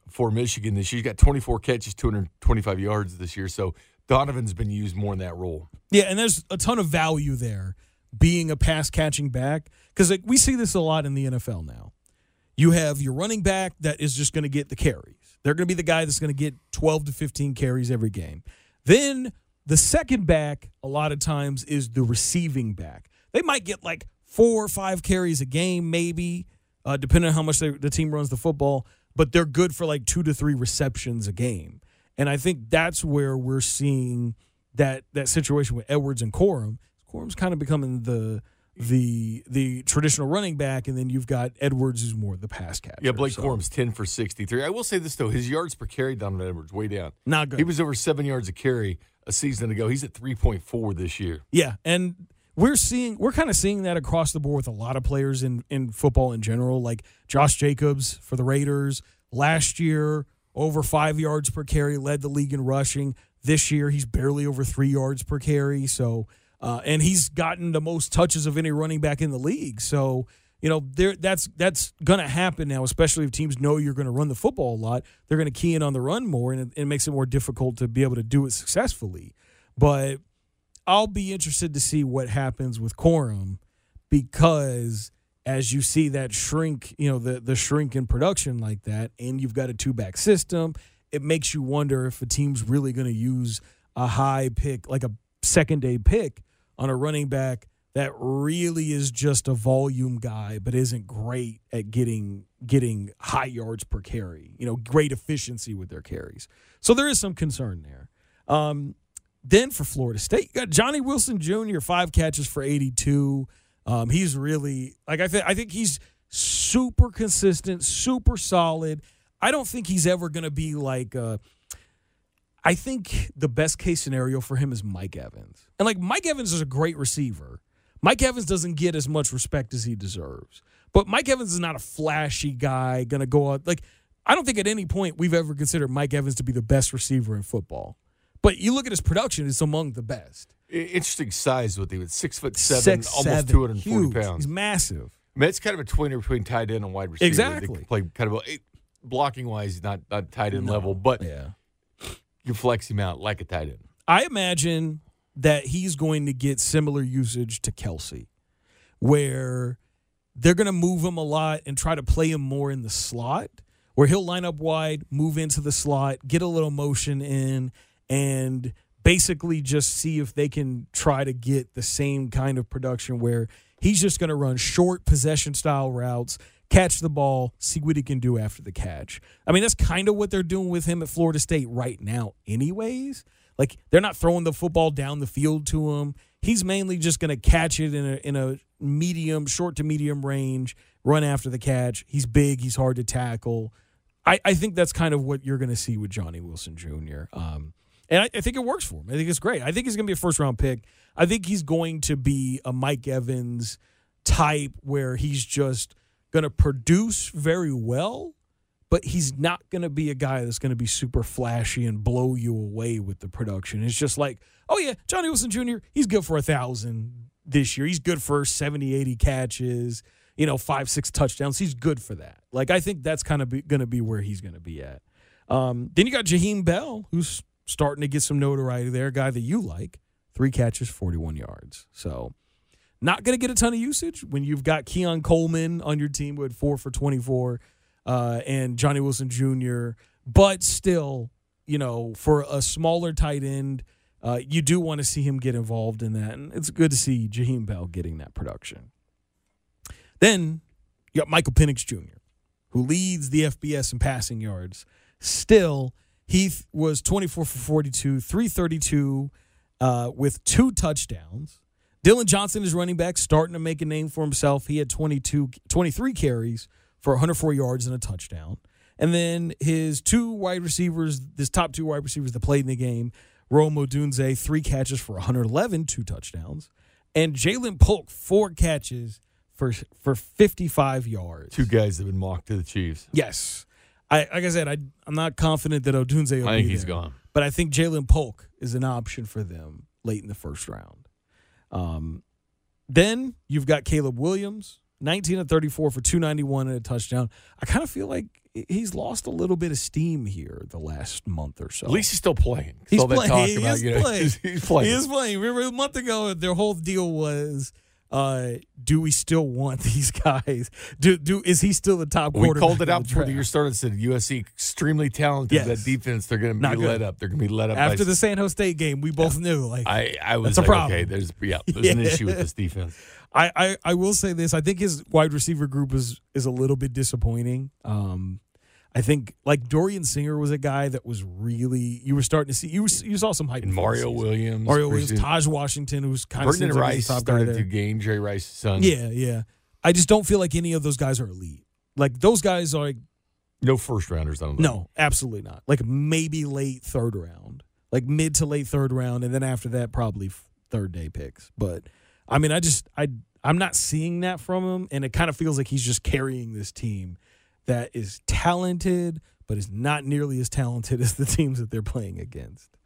for Michigan this year. He's got twenty-four catches, two hundred twenty-five yards this year. So Donovan's been used more in that role. Yeah, and there's a ton of value there. Being a pass-catching back, because like, we see this a lot in the N F L now. You have your running back that is just going to get the carries. They're going to be the guy that's going to get twelve to fifteen carries every game. Then the second back, a lot of times, is the receiving back. They might get like four or five carries a game, maybe, uh, depending on how much they, the team runs the football, but they're good for like two to three receptions a game. And I think that's where we're seeing that that situation with Edwards and Corum. Corum's kind of becoming the the the traditional running back, and then you've got Edwards who's more the pass catcher. Yeah, Blake so. Corum's ten for sixty-three. I will say this, though. His yards per carry, Donovan Edwards, way down. Not good. He was over seven yards a carry a season ago. He's at three point four this year. Yeah, and we're seeing we're kind of seeing that across the board with a lot of players in, in football in general, like Josh Jacobs for the Raiders. Last year, over five yards per carry, led the league in rushing. This year, he's barely over three yards per carry, so... Uh, and he's gotten the most touches of any running back in the league. So, you know, there that's that's going to happen now, especially if teams know you're going to run the football a lot. They're going to key in on the run more, and it, it makes it more difficult to be able to do it successfully. But I'll be interested to see what happens with Corum because as you see that shrink, you know, the, the shrink in production like that, and you've got a two-back system, it makes you wonder if a team's really going to use a high pick, like a second-day pick, on a running back that really is just a volume guy but isn't great at getting getting high yards per carry, you know, great efficiency with their carries. So there is some concern there. Um, then for Florida State, you got Johnny Wilson Junior, five catches for eighty-two. Um, he's really like I think I think he's super consistent, super solid. I don't think he's ever going to be like. Uh, I think the best case scenario for him is Mike Evans, and like Mike Evans is a great receiver. Mike Evans doesn't get as much respect as he deserves, but Mike Evans is not a flashy guy going to go out like. I don't think at any point we've ever considered Mike Evans to be the best receiver in football. But you look at his production, it's among the best. Interesting size with him. It's six foot seven, Six, almost seven, two hundred forty huge. Pounds. He's massive. I mean, it's kind of a tweener between tight end and wide receiver. Exactly. They play kind of blocking-wise, not, not tight end no. level, but yeah. you flex him out like a tight end. I imagine that he's going to get similar usage to Kelsey, where they're going to move him a lot and try to play him more in the slot, where he'll line up wide, move into the slot, get a little motion in, and basically just see if they can try to get the same kind of production where he's just going to run short possession-style routes, catch the ball, see what he can do after the catch. I mean, that's kind of what they're doing with him at Florida State right now anyways. Like, they're not throwing the football down the field to him. He's mainly just going to catch it in a, in a medium, short to medium range, run after the catch. He's big. He's hard to tackle. I, I think that's kind of what you're going to see with Johnny Wilson Junior Um, and I, I think it works for him. I think it's great. I think he's going to be a first-round pick. I think he's going to be a Mike Evans type where he's just going to produce very well, but he's not going to be a guy that's going to be super flashy and blow you away with the production. It's just like, oh, yeah, Johnny Wilson Junior, he's good for one thousand this year. He's good for seventy, eighty catches, you know, five, six touchdowns. He's good for that. Like, I think that's kind of going to be where he's going to be at. Um, then you got Jaheim Bell, who's starting to get some notoriety there, a guy that you like. Three catches, forty-one yards. So not going to get a ton of usage when you've got Keon Coleman on your team with four for twenty-four uh, and Johnny Wilson Junior But still, you know, for a smaller tight end, uh, you do want to see him get involved in that. And it's good to see Jaheim Bell getting that production. Then you got Michael Penix Junior, who leads the F B S in passing yards. Still, he was twenty-four for forty-two, three thirty-two uh, with two touchdowns. Dylan Johnson is running back, starting to make a name for himself. He had twenty-two, twenty-three carries for one hundred four yards and a touchdown. And then his two wide receivers, his top two wide receivers that played in the game, Rome Odunze, three catches for one hundred eleven, two touchdowns. And Jalen Polk, four catches for for fifty-five yards. Two guys that have been mocked to the Chiefs. Yes. I Like I said, I, I'm not confident that Odunze will I think be he's there, gone. But I think Jalen Polk is an option for them late in the first round. Um, Then you've got Caleb Williams, nineteen of thirty-four for two ninety-one and a touchdown. I kind of feel like he's lost a little bit of steam here the last month or so. At least he's still playing. He's all playing. Talk he about, is you know, playing. He's, he's playing. He is playing. Remember a month ago, their whole deal was, Uh, do we still want these guys? Do do is he still the top quarterback? We called it out before the year started. Said U S C extremely talented. Yes. That defense, they're going to be let up. They're going to be let up after by... the San Jose State game. We both yeah. knew like I, I was like, okay, there's yeah, there's yeah. an issue with this defense. I, I, I will say this. I think his wide receiver group is is a little bit disappointing. Um, I think like Dorian Singer was a guy that was really you were starting to see you were, you saw some hype. And Mario Williams, Mario Williams, Taj Washington, who's kind Burton of Rice the top started guy there. Through game. Jerry Rice's son. Yeah, yeah. I just don't feel like any of those guys are elite. Like those guys are like, no first rounders. I don't know. No, absolutely not. Like maybe late third round, like mid to late third round, and then after that probably third day picks. But I mean, I just I I'm not seeing that from him, and it kind of feels like he's just carrying this team that is talented, but is not nearly as talented as the teams that they're playing against.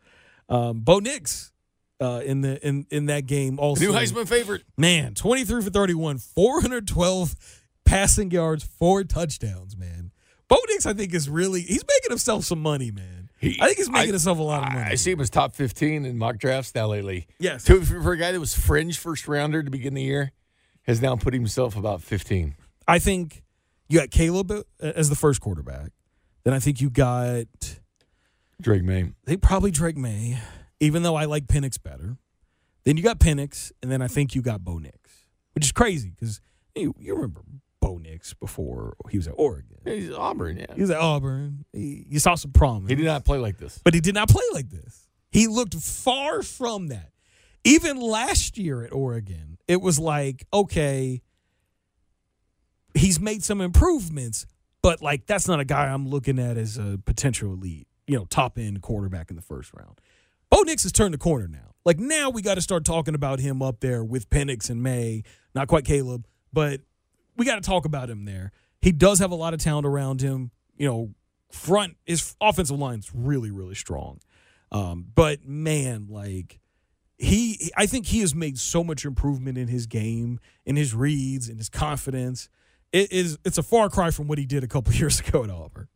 Um, Bo Nix uh, in the in in that game also new Heisman favorite. Man, twenty-three for thirty-one, four hundred twelve passing yards, four touchdowns. Man, Bo Nix, I think is really he's making himself some money, man. He, I think he's making I, himself a lot of money. I see him as top fifteen in mock drafts now lately. Yes, two, for a guy that was fringe first rounder to begin the year, has now put himself about fifteen. I think. You got Caleb as the first quarterback. Then I think you got Drake May. They probably Drake May, even though I like Penix better. Then you got Penix, and then I think you got Bo Nix, which is crazy because you, you remember Bo Nix before he was at Oregon. Yeah, he's at Auburn, yeah. He was at Auburn. He, you saw some promise. He did not play like this. But he did not play like this. He looked far from that. Even last year at Oregon, it was like, okay, he's made some improvements, but, like, that's not a guy I'm looking at as a potential elite, you know, top-end quarterback in the first round. Bo Nix has turned the corner now. Like, now we got to start talking about him up there with Penix and May. Not quite Caleb, but we got to talk about him there. He does have a lot of talent around him. You know, front, his offensive line's really, really strong. Um, but, man, like, he, I think he has made so much improvement in his game, in his reads, in his confidence. It is, it's a far cry from what he did a couple years ago at Auburn.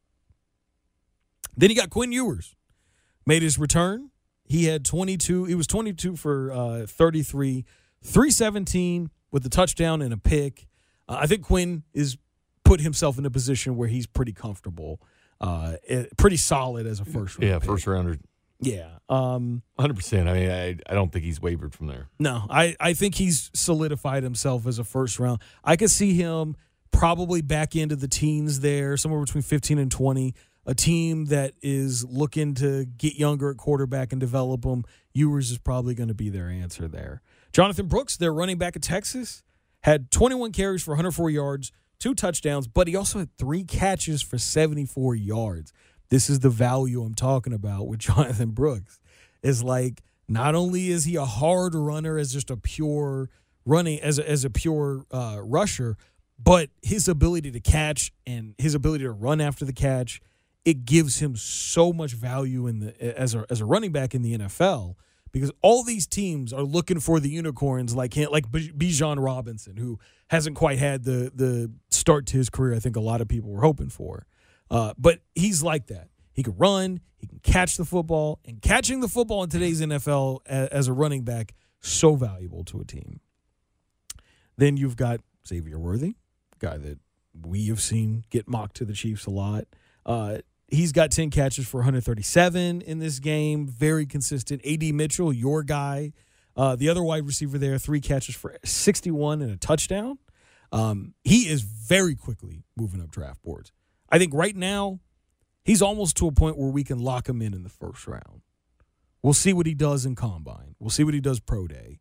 Then he got Quinn Ewers. Made his return. He had twenty-two. He was twenty-two for uh, thirty-three, three seventeen with a touchdown and a pick. Uh, I think Quinn is put himself in a position where he's pretty comfortable, uh, pretty solid as a first round. Yeah, pick. First rounder. Yeah, um, one hundred percent. I mean, I, I don't think he's wavered from there. No, I, I think he's solidified himself as a first round. I could see him probably back into the teens there, somewhere between fifteen and twenty. A team that is looking to get younger at quarterback and develop them, Ewers is probably going to be their answer there. Jonathan Brooks, their running back at Texas, had twenty-one carries for one hundred four yards, two touchdowns, but he also had three catches for seventy-four yards. This is the value I'm talking about with Jonathan Brooks. It's like, not only is he a hard runner as just a pure running, as a, as a pure uh, rusher, but his ability to catch and his ability to run after the catch, it gives him so much value in the as a as a running back in the N F L, because all these teams are looking for the unicorns like him, like Bijan Robinson, who hasn't quite had the the start to his career I think a lot of people were hoping for. Uh, but he's like that. He can run, he can catch the football, and catching the football in today's N F L as, as a running back, so valuable to a team. Then you've got Xavier Worthy, guy that we have seen get mocked to the Chiefs a lot. Uh, he's got ten catches for one hundred thirty-seven in this game, very consistent. A D Mitchell, your guy, uh, the other wide receiver there, three catches for sixty-one and a touchdown. Um, he is very quickly moving up draft boards. I think right now he's almost to a point where we can lock him in in the first round. We'll see what he does in combine. We'll see what he does pro day.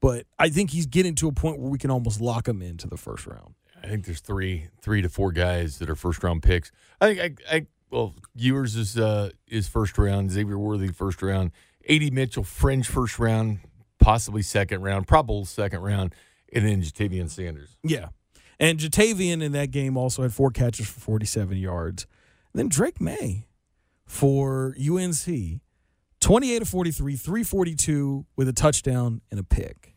But I think he's getting to a point where we can almost lock him into the first round. I think there's three three to four guys that are first-round picks. I think, I, I well, Ewers is, uh, is first round, Xavier Worthy first round, A D Mitchell, fringe first round, possibly second round, probable second round, and then Ja'Tavion Sanders. Yeah. And Ja'Tavion in that game also had four catches for forty-seven yards. And then Drake May for U N C, twenty-eight of forty-three, three forty-two with a touchdown and a pick.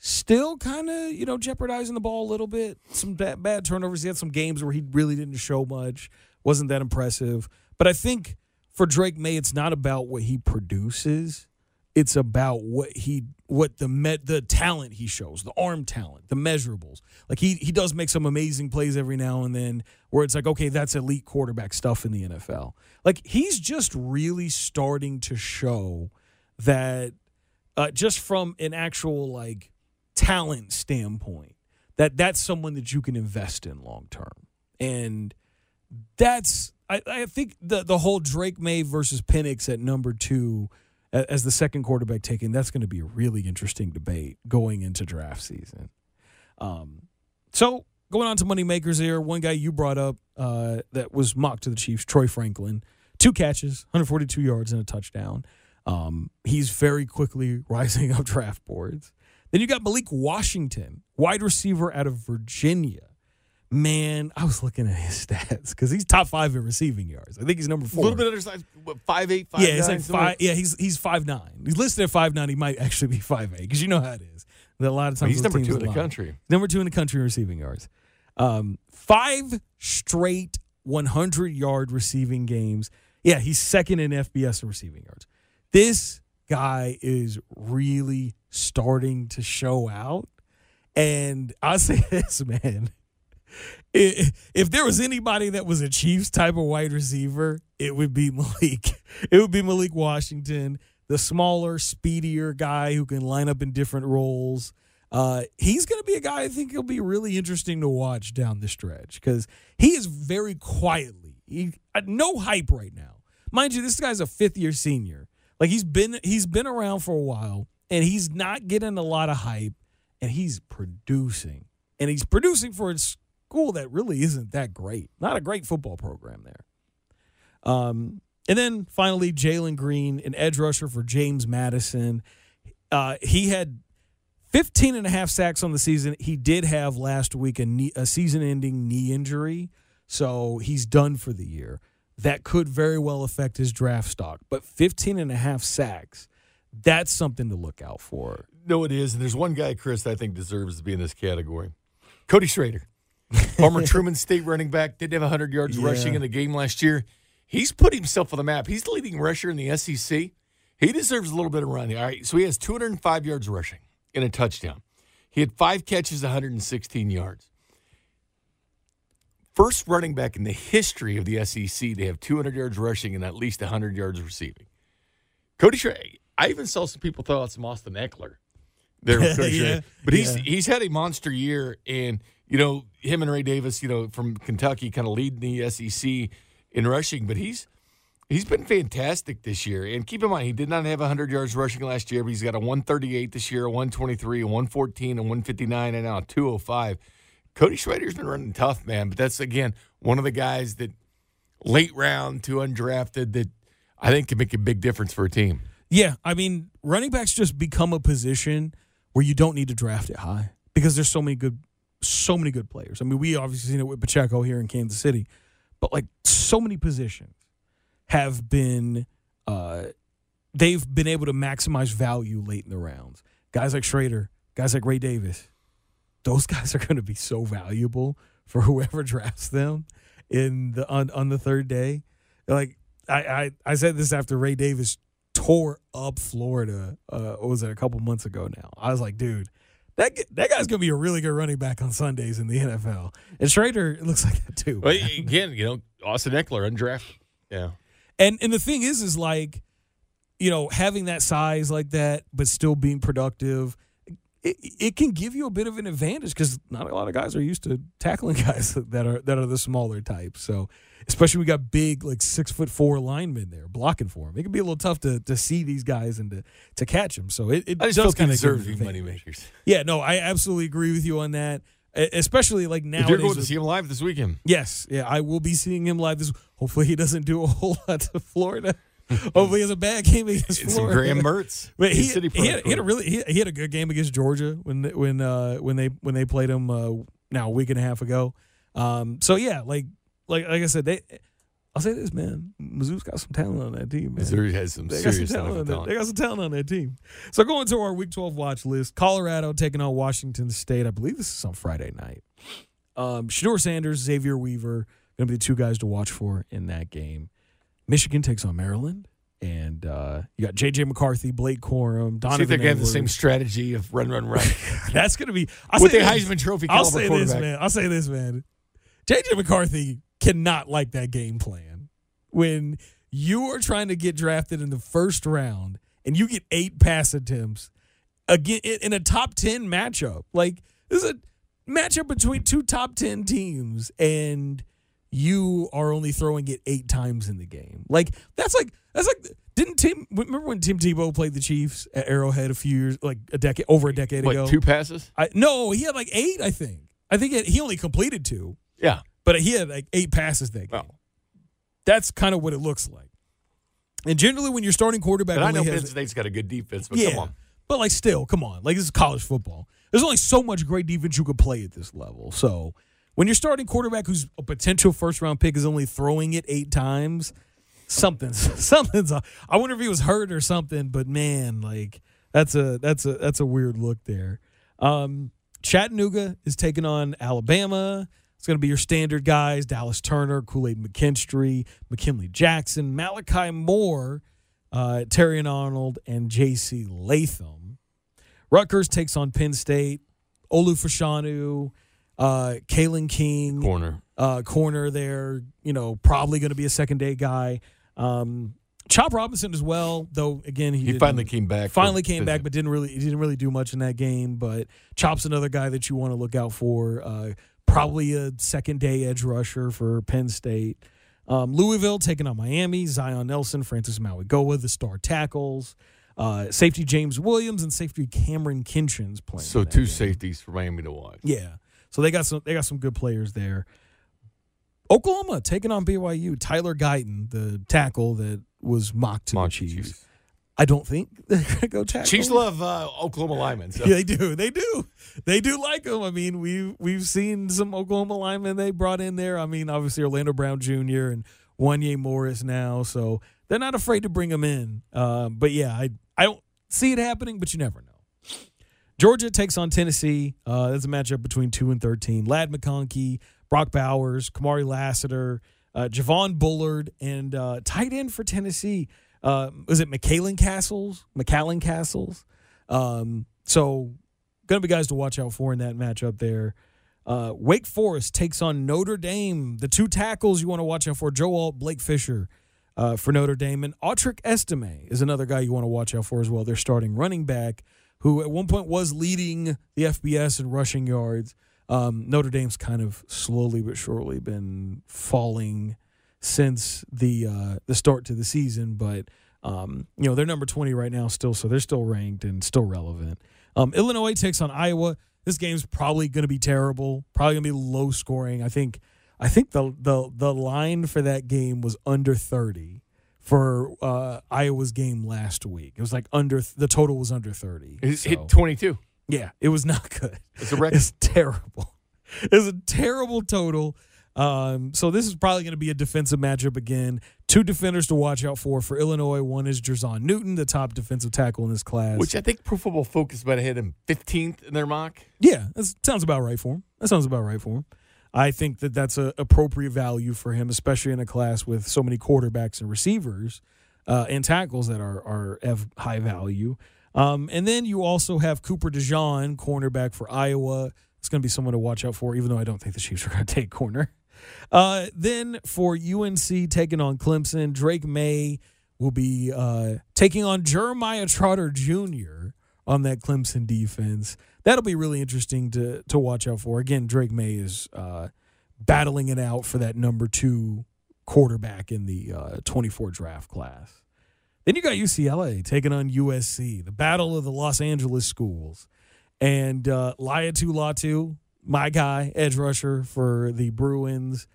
Still kind of, you know, jeopardizing the ball a little bit. Some bad, bad turnovers. He had some games where he really didn't show much. Wasn't that impressive. But I think for Drake May, it's not about what he produces. It's about what he, what the met, the talent he shows, the arm talent, the measurables. Like he he does make some amazing plays every now and then where it's like, okay, that's elite quarterback stuff in the N F L. Like he's just really starting to show that uh, just from an actual like talent standpoint, that that's someone that you can invest in long term. And that's I, I think the the whole Drake May versus Penix at number two as the second quarterback taken, that's going to be a really interesting debate going into draft season. Um, so going on to Moneymakers here, one guy you brought up uh, that was mocked to the Chiefs, Troy Franklin. Two catches, one hundred forty-two yards and a touchdown. Um, he's very quickly rising up draft boards. Then you got Malik Washington, wide receiver out of Virginia. Man, I was looking at his stats because he's top five in receiving yards. I think he's number four. A little bit undersized, what, five eight, five nine? Yeah, it's like five, yeah, he's he's five nine. He's listed at five nine. He might actually be five eight because you know how it is. That a lot of times he's number two in the country. Number two in the country in receiving yards. Um, five straight one hundred-yard receiving games. Yeah, he's second in F B S in receiving yards. This guy is really starting to show out. And I'll say this, man. If there was anybody that was a Chiefs type of wide receiver, it would be Malik. It would be Malik Washington, the smaller, speedier guy who can line up in different roles. Uh, he's going to be a guy I think he'll be really interesting to watch down the stretch because he is very quietly. He, no hype right now. Mind you, this guy's a fifth-year senior. Like he's been he's been around for a while, and he's not getting a lot of hype. and he's producing. And he's producing for a school that really isn't that great. Not a great football program there. Um, and then, finally, Jalen Green, an edge rusher for James Madison. Uh, he had fifteen and a half sacks on the season. He did have last week a, knee, a season-ending knee injury, so he's done for the year. That could very well affect his draft stock. But fifteen and a half sacks, that's something to look out for. No, it is. And there's one guy, Chris, that I think deserves to be in this category. Cody Schrader. Former Truman State running back. Didn't have one hundred yards yeah. rushing in the game last year. He's put himself on the map. He's the leading rusher in the S E C. He deserves a little bit of run here. All right, so he has two hundred five yards rushing and a touchdown. He had five catches, one hundred sixteen yards. First running back in the history of the S E C to have two hundred yards rushing and at least one hundred yards receiving. Cody Schrader, I even saw some people throw out some Austin Eckler there with Cody yeah, Schrader. But he's yeah. he's had a monster year, and, you know, him and Ray Davis, you know, from Kentucky kind of leading the S E C in rushing. But he's he's been fantastic this year. And keep in mind, he did not have one hundred yards rushing last year, but he's got a one thirty-eight this year, a one twenty-three, a one fourteen, a one fifty-nine, and now a two oh five. Cody Schrader's been running tough, man, but that's, again, one of the guys that late round to undrafted that I think can make a big difference for a team. Yeah, I mean, running backs just become a position where you don't need to draft it high because there's so many good so many good players. I mean, we obviously seen it with Pacheco here in Kansas City, but, like, so many positions have been uh, – they've been able to maximize value late in the rounds. Guys like Schrader, guys like Ray Davis – those guys are going to be so valuable for whoever drafts them in the on, on the third day. Like I, I, I said this after Ray Davis tore up Florida. Uh, what was it, a couple months ago now? I was like, dude, that that guy's going to be a really good running back on Sundays in the N F L. And Schrader looks like that too. Well, again, you know, Austin Eckler undrafted. Yeah. And and the thing is, is like, you know, having that size like that, but still being productive. It, it can give you a bit of an advantage because not a lot of guys are used to tackling guys that are that are the smaller type. So, especially we got big, like six foot four linemen there blocking for him. It can be a little tough to to see these guys and to, to catch them. So it, it I just does kind of serve you money makers. Yeah, no, I absolutely agree with you on that. Especially like nowadays. You're going to see him live this weekend. Yes, yeah, I will be seeing him live this. Hopefully, he doesn't do a whole lot to Florida. Hopefully, he has a bad game against Florida. It's some Graham Mertz. But he, City he, had, he had a really he, he had a good game against Georgia when when uh, when they when they played him uh, now a week and a half ago. Um, so yeah, like like like I said, they I'll say this, man, Mizzou's got some talent on that team. Man. Missouri has some they serious some talent. talent. They got some talent on that team. So going to our Week twelve watch list, Colorado taking on Washington State. I believe this is on Friday night. Um, Shedeur Sanders, Xavier Weaver, going to be the two guys to watch for in that game. Michigan takes on Maryland, and uh, you got J J. McCarthy, Blake Corum, Donovan Edwards. See if they're going to have the same strategy of run, run, run. That's going to be – with the Heisman Trophy caliber quarterback. I'll say this, man. I'll say this, man. J J. McCarthy cannot like that game plan. When you are trying to get drafted in the first round and you get eight pass attempts again in a top ten matchup, like this is a matchup between two top ten teams, and – you are only throwing it eight times in the game. Like that's like that's like didn't Tim remember when Tim Tebow played the Chiefs at Arrowhead a few years like a decade over a decade what, ago? Two passes? I, no, he had like eight. I think. I think he, had, he only completed two. Yeah, but he had like eight passes that game. Oh. That's kind of what it looks like. And generally, when you're starting quarterback, I know Penn State's got a good defense, but yeah, come on. But like, still, come on. Like this is college football. There's only so much great defense you could play at this level. So. When your starting quarterback who's a potential first-round pick is only throwing it eight times, something's something's off. I wonder if he was hurt or something, but, man, like, that's a that's a, that's a weird look there. Um, Chattanooga is taking on Alabama. It's going to be your standard guys, Dallas Turner, Kool-Aid McKinstry, McKinley Jackson, Malachi Moore, uh, Terrion Arnold, and J C Latham. Rutgers takes on Penn State, Olufoshanu. Uh, Kalen King, corner, uh, corner there, you know, probably going to be a second day guy. Um, Chop Robinson as well, though. Again, he, he finally came back. Finally came back, but didn't really he didn't really do much in that game. But Chop's another guy that you want to look out for. Uh, probably a second day edge rusher for Penn State. Um, Louisville taking on Miami. Zion Nelson, Francis Mauigoa, the star tackles. Uh, safety James Williams and safety Cameron Kinchins playing. So two game. safeties for Miami to watch. Yeah. So they got some they got some good players there. Oklahoma taking on B Y U. Tyler Guyton, the tackle that was mocked to Mock the Chiefs. Chiefs. I don't think they're going to go tackle. Chiefs love uh, Oklahoma linemen. So. Yeah, they do. They do. They do like them. I mean, we've, we've seen some Oklahoma linemen they brought in there. I mean, obviously Orlando Brown Junior and Wanye Morris now. So they're not afraid to bring them in. Uh, but, yeah, I, I don't see it happening, but you never know. Georgia takes on Tennessee. Uh, that's a matchup between two and thirteen. Ladd McConkey, Brock Bowers, Kamari Lassiter, uh, Javon Bullard, and uh, tight end for Tennessee. Uh, was it McCallan Castles? McCallan Castles. Um, so, going to be guys to watch out for in that matchup there. Uh, Wake Forest takes on Notre Dame. The two tackles you want to watch out for, Joe Alt, Blake Fisher uh, for Notre Dame. And Autric Estime is another guy you want to watch out for as well. They're starting running back, who at one point was leading the F B S in rushing yards. Um, Notre Dame's kind of slowly but surely been falling since the uh, the start to the season, but um, you know, they're number twenty right now still, so they're still ranked and still relevant. Um, Illinois takes on Iowa. This game's probably going to be terrible. Probably going to be low scoring. I think I think the the the line for that game was under thirty for uh, Iowa's game last week. It was like under the total was under thirty. It so. hit twenty-two. Yeah, it was not good. It's a record. It's terrible. It's a terrible total. Um, so this is probably going to be a defensive matchup again. Two defenders to watch out for for Illinois. One is Jerzon Newton, the top defensive tackle in this class. Which I think Pro Football Focus might have had him fifteenth in their mock. Yeah, that sounds about right for him. That sounds about right for him. I think that that's an appropriate value for him, especially in a class with so many quarterbacks and receivers uh, and tackles that are, are of high value. Um, and then you also have Cooper DeJean, cornerback for Iowa. It's going to be someone to watch out for, even though I don't think the Chiefs are going to take corner. Uh, then for U N C taking on Clemson, Drake May will be uh, taking on Jeremiah Trotter Junior on that Clemson defense. That'll be really interesting to to watch out for. Again, Drake May is uh, battling it out for that number two quarterback in the uh, twenty-four draft class. Then you got U C L A taking on U S C, the battle of the Los Angeles schools. And uh, Laiatu Latu, my guy, edge rusher for the Bruins.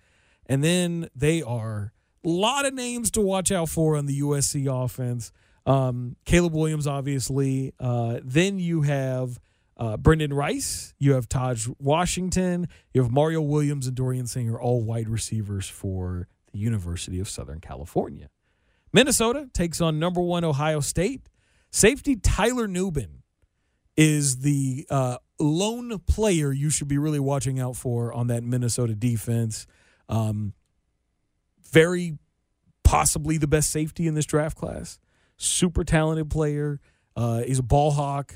And then they are a lot of names to watch out for on the U S C offense. Um, Caleb Williams, obviously. Uh, then you have uh, Brendan Rice. You have Taj Washington. You have Mario Williams and Dorian Singer, all wide receivers for the University of Southern California. Minnesota takes on number one Ohio State. Safety Tyler Nubin is the uh, lone player you should be really watching out for on that Minnesota defense. Um, very possibly the best safety in this draft class. Super talented player. Uh, he's a ball hawk.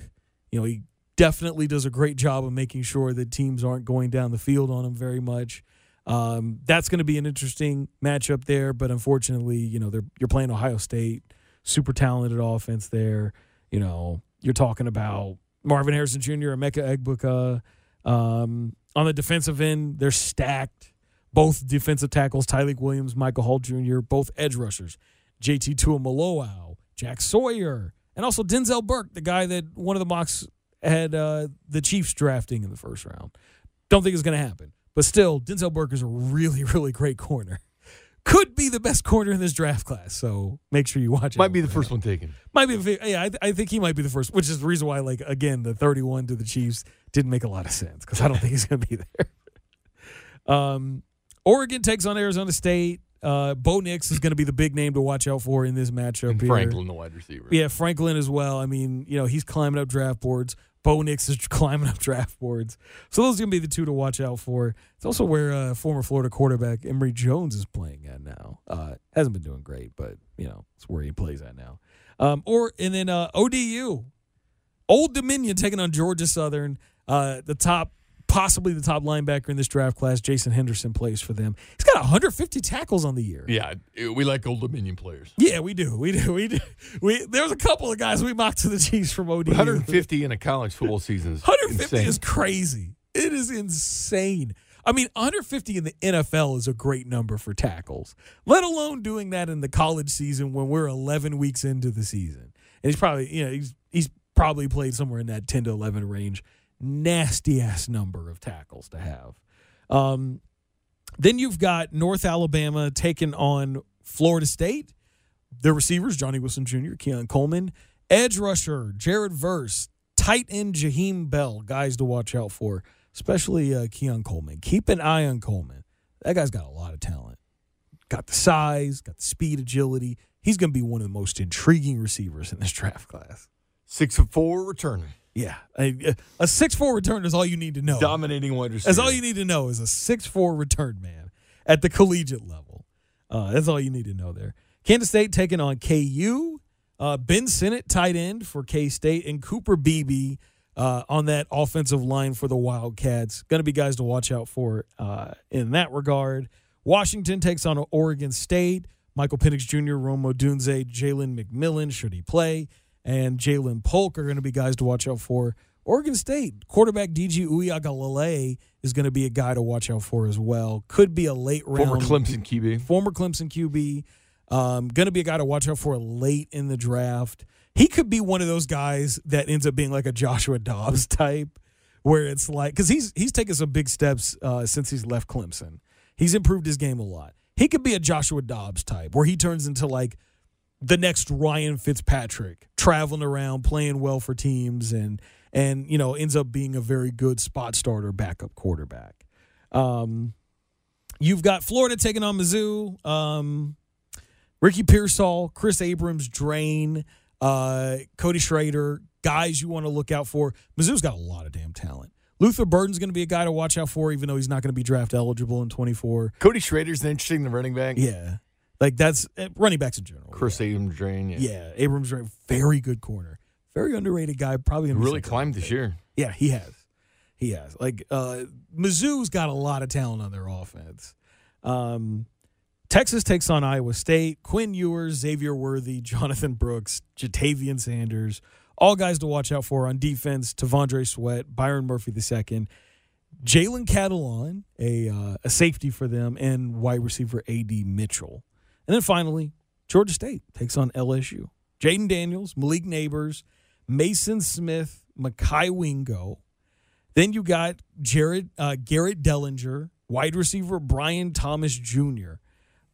You know, he definitely does a great job of making sure that teams aren't going down the field on him very much. Um, that's going to be an interesting matchup there, but unfortunately, you know, they're you're playing Ohio State. Super talented offense there. You know, you're talking about Marvin Harrison Junior, Emeka Egbuka. Um, on the defensive end, they're stacked. Both defensive tackles, Tyreek Williams, Michael Hall Junior, both edge rushers. J T Tuimoloau, Jack Sawyer, and also Denzel Burke, the guy that one of the mocks had uh, the Chiefs drafting in the first round. Don't think it's going to happen. But still, Denzel Burke is a really, really great corner. Could be the best corner in this draft class, so make sure you watch it. Might be the first one taken. Might be. Yeah, I, th- I think he might be the first, which is the reason why, like, again, the thirty-one to the Chiefs didn't make a lot of sense because I don't think he's going to be there. Um, Oregon takes on Arizona State. Uh, Bo Nix is going to be the big name to watch out for in this matchup. And Franklin, here. The wide receiver. Yeah, Franklin as well. I mean, you know, he's climbing up draft boards. Bo Nix is climbing up draft boards. So those are going to be the two to watch out for. It's also where uh, former Florida quarterback Emory Jones is playing at now. Uh, hasn't been doing great, but, you know, it's where he plays at now. Um, or And then uh, O D U, Old Dominion taking on Georgia Southern. Uh, the top, possibly the top linebacker in this draft class, Jason Henderson, plays for them. He's got one hundred fifty tackles on the year. Yeah, we like Old Dominion players. Yeah, we do. We do. We do. We there's a couple of guys we mocked to the Chiefs from O D U. one hundred fifty in a college football season is one hundred fifty insane. Is crazy. It is insane. I mean, one hundred fifty in the N F L is a great number for tackles, let alone doing that in the college season when we're eleven weeks into the season. And he's probably, you know, he's he's probably played somewhere in that ten to eleven range. Nasty ass number of tackles to have. Um, then you've got North Alabama taking on Florida State. Their receivers, Johnny Wilson Junior, Keon Coleman, edge rusher, Jared Verse, tight end, Jaheim Bell, guys to watch out for, especially uh, Keon Coleman. Keep an eye on Coleman. That guy's got a lot of talent. Got the size, got the speed, agility. He's going to be one of the most intriguing receivers in this draft class. six foot four returner. Yeah. A, a six foot four return is all you need to know. Dominating wide receiver. That's all you need to know is a six foot four return man at the collegiate level. Uh, that's all you need to know there. Kansas State taking on K U. Uh, Ben Sennett, tight end for K-State, and Cooper Beebe uh, on that offensive line for the Wildcats. Going to be guys to watch out for uh, in that regard. Washington takes on Oregon State. Michael Penix Junior, Rome Odunze, Jalen McMillan, should he play, and Jalen Polk are going to be guys to watch out for. Oregon State quarterback D G Uiagalelei is going to be a guy to watch out for as well. Could be a late round. Former Clemson Q B. Former Clemson Q B. Um, going to be a guy to watch out for late in the draft. He could be one of those guys that ends up being like a Joshua Dobbs type, where it's like, because he's he's taken some big steps uh, since he's left Clemson. He's improved his game a lot. He could be a Joshua Dobbs type, where he turns into like the next Ryan Fitzpatrick, traveling around, playing well for teams, and and you know ends up being a very good spot starter, backup quarterback. Um, you've got Florida taking on Mizzou. Um, Ricky Pearsall, Chris Abrams, Drain, uh, Cody Schrader, guys you want to look out for. Mizzou's got a lot of damn talent. Luther Burden's going to be a guy to watch out for, even though he's not going to be draft eligible in twenty-four. Cody Schrader's an interesting running back. Yeah. Like, that's – running backs in general. Chris yeah. Abrams, Drain. Yeah. yeah, Abrams, Drain, very good corner. Very underrated guy. Probably really climbed this year. Yeah, he has. He has. Like, uh, Mizzou's got a lot of talent on their offense. Um Texas takes on Iowa State. Quinn Ewers, Xavier Worthy, Jonathan Brooks, Jatavian Sanders, all guys to watch out for on defense. Tavondre Sweat, Byron Murphy the second, Jalen Catalon, a uh, a safety for them, and wide receiver A D Mitchell. And then finally, Georgia State takes on L S U. Jaden Daniels, Malik Nabers, Mason Smith, Makai Wingo. Then you got Jared uh, Garrett Dellinger, wide receiver Brian Thomas Junior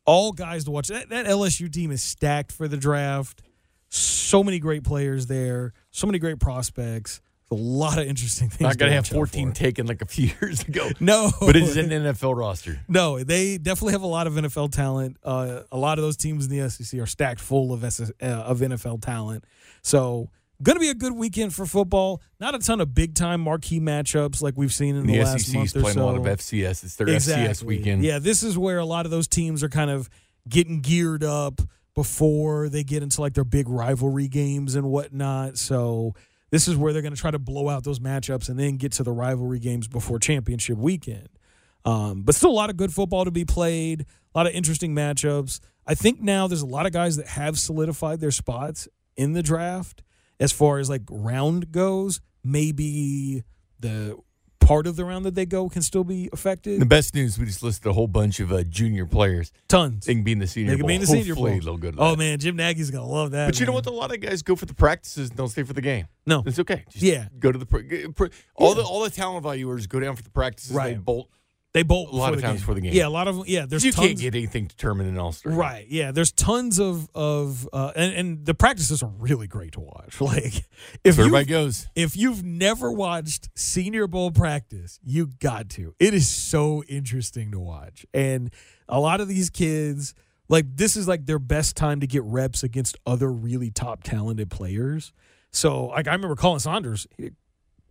All guys to watch. That, that L S U team is stacked for the draft. So many great players there. So many great prospects. A lot of interesting things. Not going to have fourteen taken like a few years ago. No. But it's an N F L roster. No, they definitely have a lot of N F L talent. Uh, a lot of those teams in the S E C are stacked full of S S, uh, of N F L talent. So, going to be a good weekend for football. Not a ton of big-time marquee matchups like we've seen in the, the last S E C's month or so. The S E C's playing a lot of F C S. It's their exactly. F C S weekend. Yeah, this is where a lot of those teams are kind of getting geared up before they get into, like, their big rivalry games and whatnot. So this is where they're going to try to blow out those matchups and then get to the rivalry games before championship weekend. Um, but still a lot of good football to be played, a lot of interesting matchups. I think now there's a lot of guys that have solidified their spots in the draft. As far as, like, round goes, maybe the part of the round that they go can still be affected. The best news, we just listed a whole bunch of uh, junior players. Tons. They can be in the Senior Bowl. They can be in the Senior Bowl. Hopefully they'll go to that. Oh, man, Jim Nagy's going to love that. But you man. know what? A lot of guys go for the practices and don't stay for the game. No. It's okay. Just yeah. Go to the pre- – pre- all, yeah. the, all the talent valuers go down for the practices. Right. They bolt. They bolt a lot of times before the game. Yeah, a lot of yeah. There's you tons, can't get anything determined in All-Star. Right. Yeah. There's tons of of uh, and and the practices are really great to watch. Like if everybody goes, if you've never watched Senior Bowl practice, you got to. It is so interesting to watch, and a lot of these kids like this is like their best time to get reps against other really top talented players. So like I remember Colin Saunders. He,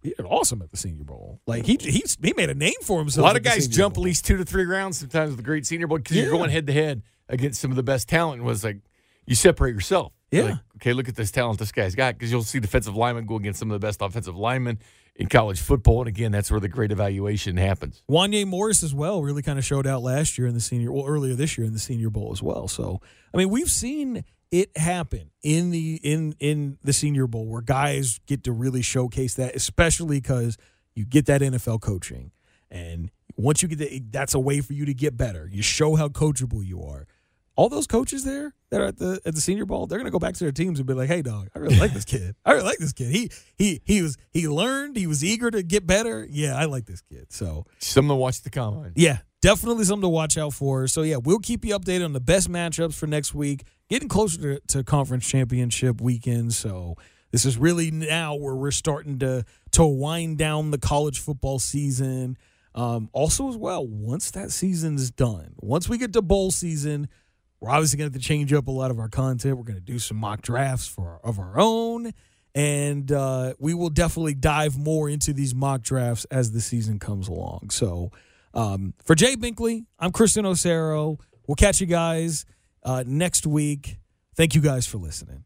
He did awesome at the Senior Bowl. Like, he he, he made a name for himself. A lot of guys jump at least two to three rounds sometimes with the great Senior Bowl because yeah. you're going head-to-head against some of the best talent. It was like, you separate yourself. Yeah. Like, okay, look at this talent this guy's got because you'll see defensive linemen go against some of the best offensive linemen in college football. And, again, that's where the great evaluation happens. Wanye Morris as well really kind of showed out last year in the Senior – well, earlier this year in the Senior Bowl as well. So, I mean, we've seen – it happened in the in in the Senior Bowl where guys get to really showcase that, especially because you get that N F L coaching, and once you get that, that's a way for you to get better. You show how coachable you are. all those coaches there that are at the at the Senior Bowl, they're going to go back to their teams and be like, hey, dog, I really like this kid. I really like this kid. He he he was he learned. He was eager to get better. Yeah, I like this kid. So something to watch the combine. Yeah, definitely something to watch out for. So, yeah, we'll keep you updated on the best matchups for next week. Getting closer to, to conference championship weekend. So this is really now where we're starting to, to wind down the college football season. Um, also as well, once that season's done, once we get to bowl season, we're obviously going to have to change up a lot of our content. We're going to do some mock drafts for of our own, and uh, we will definitely dive more into these mock drafts as the season comes along. So um, for Jay Binkley, I'm Chris Inocero. We'll catch you guys uh, next week. Thank you guys for listening.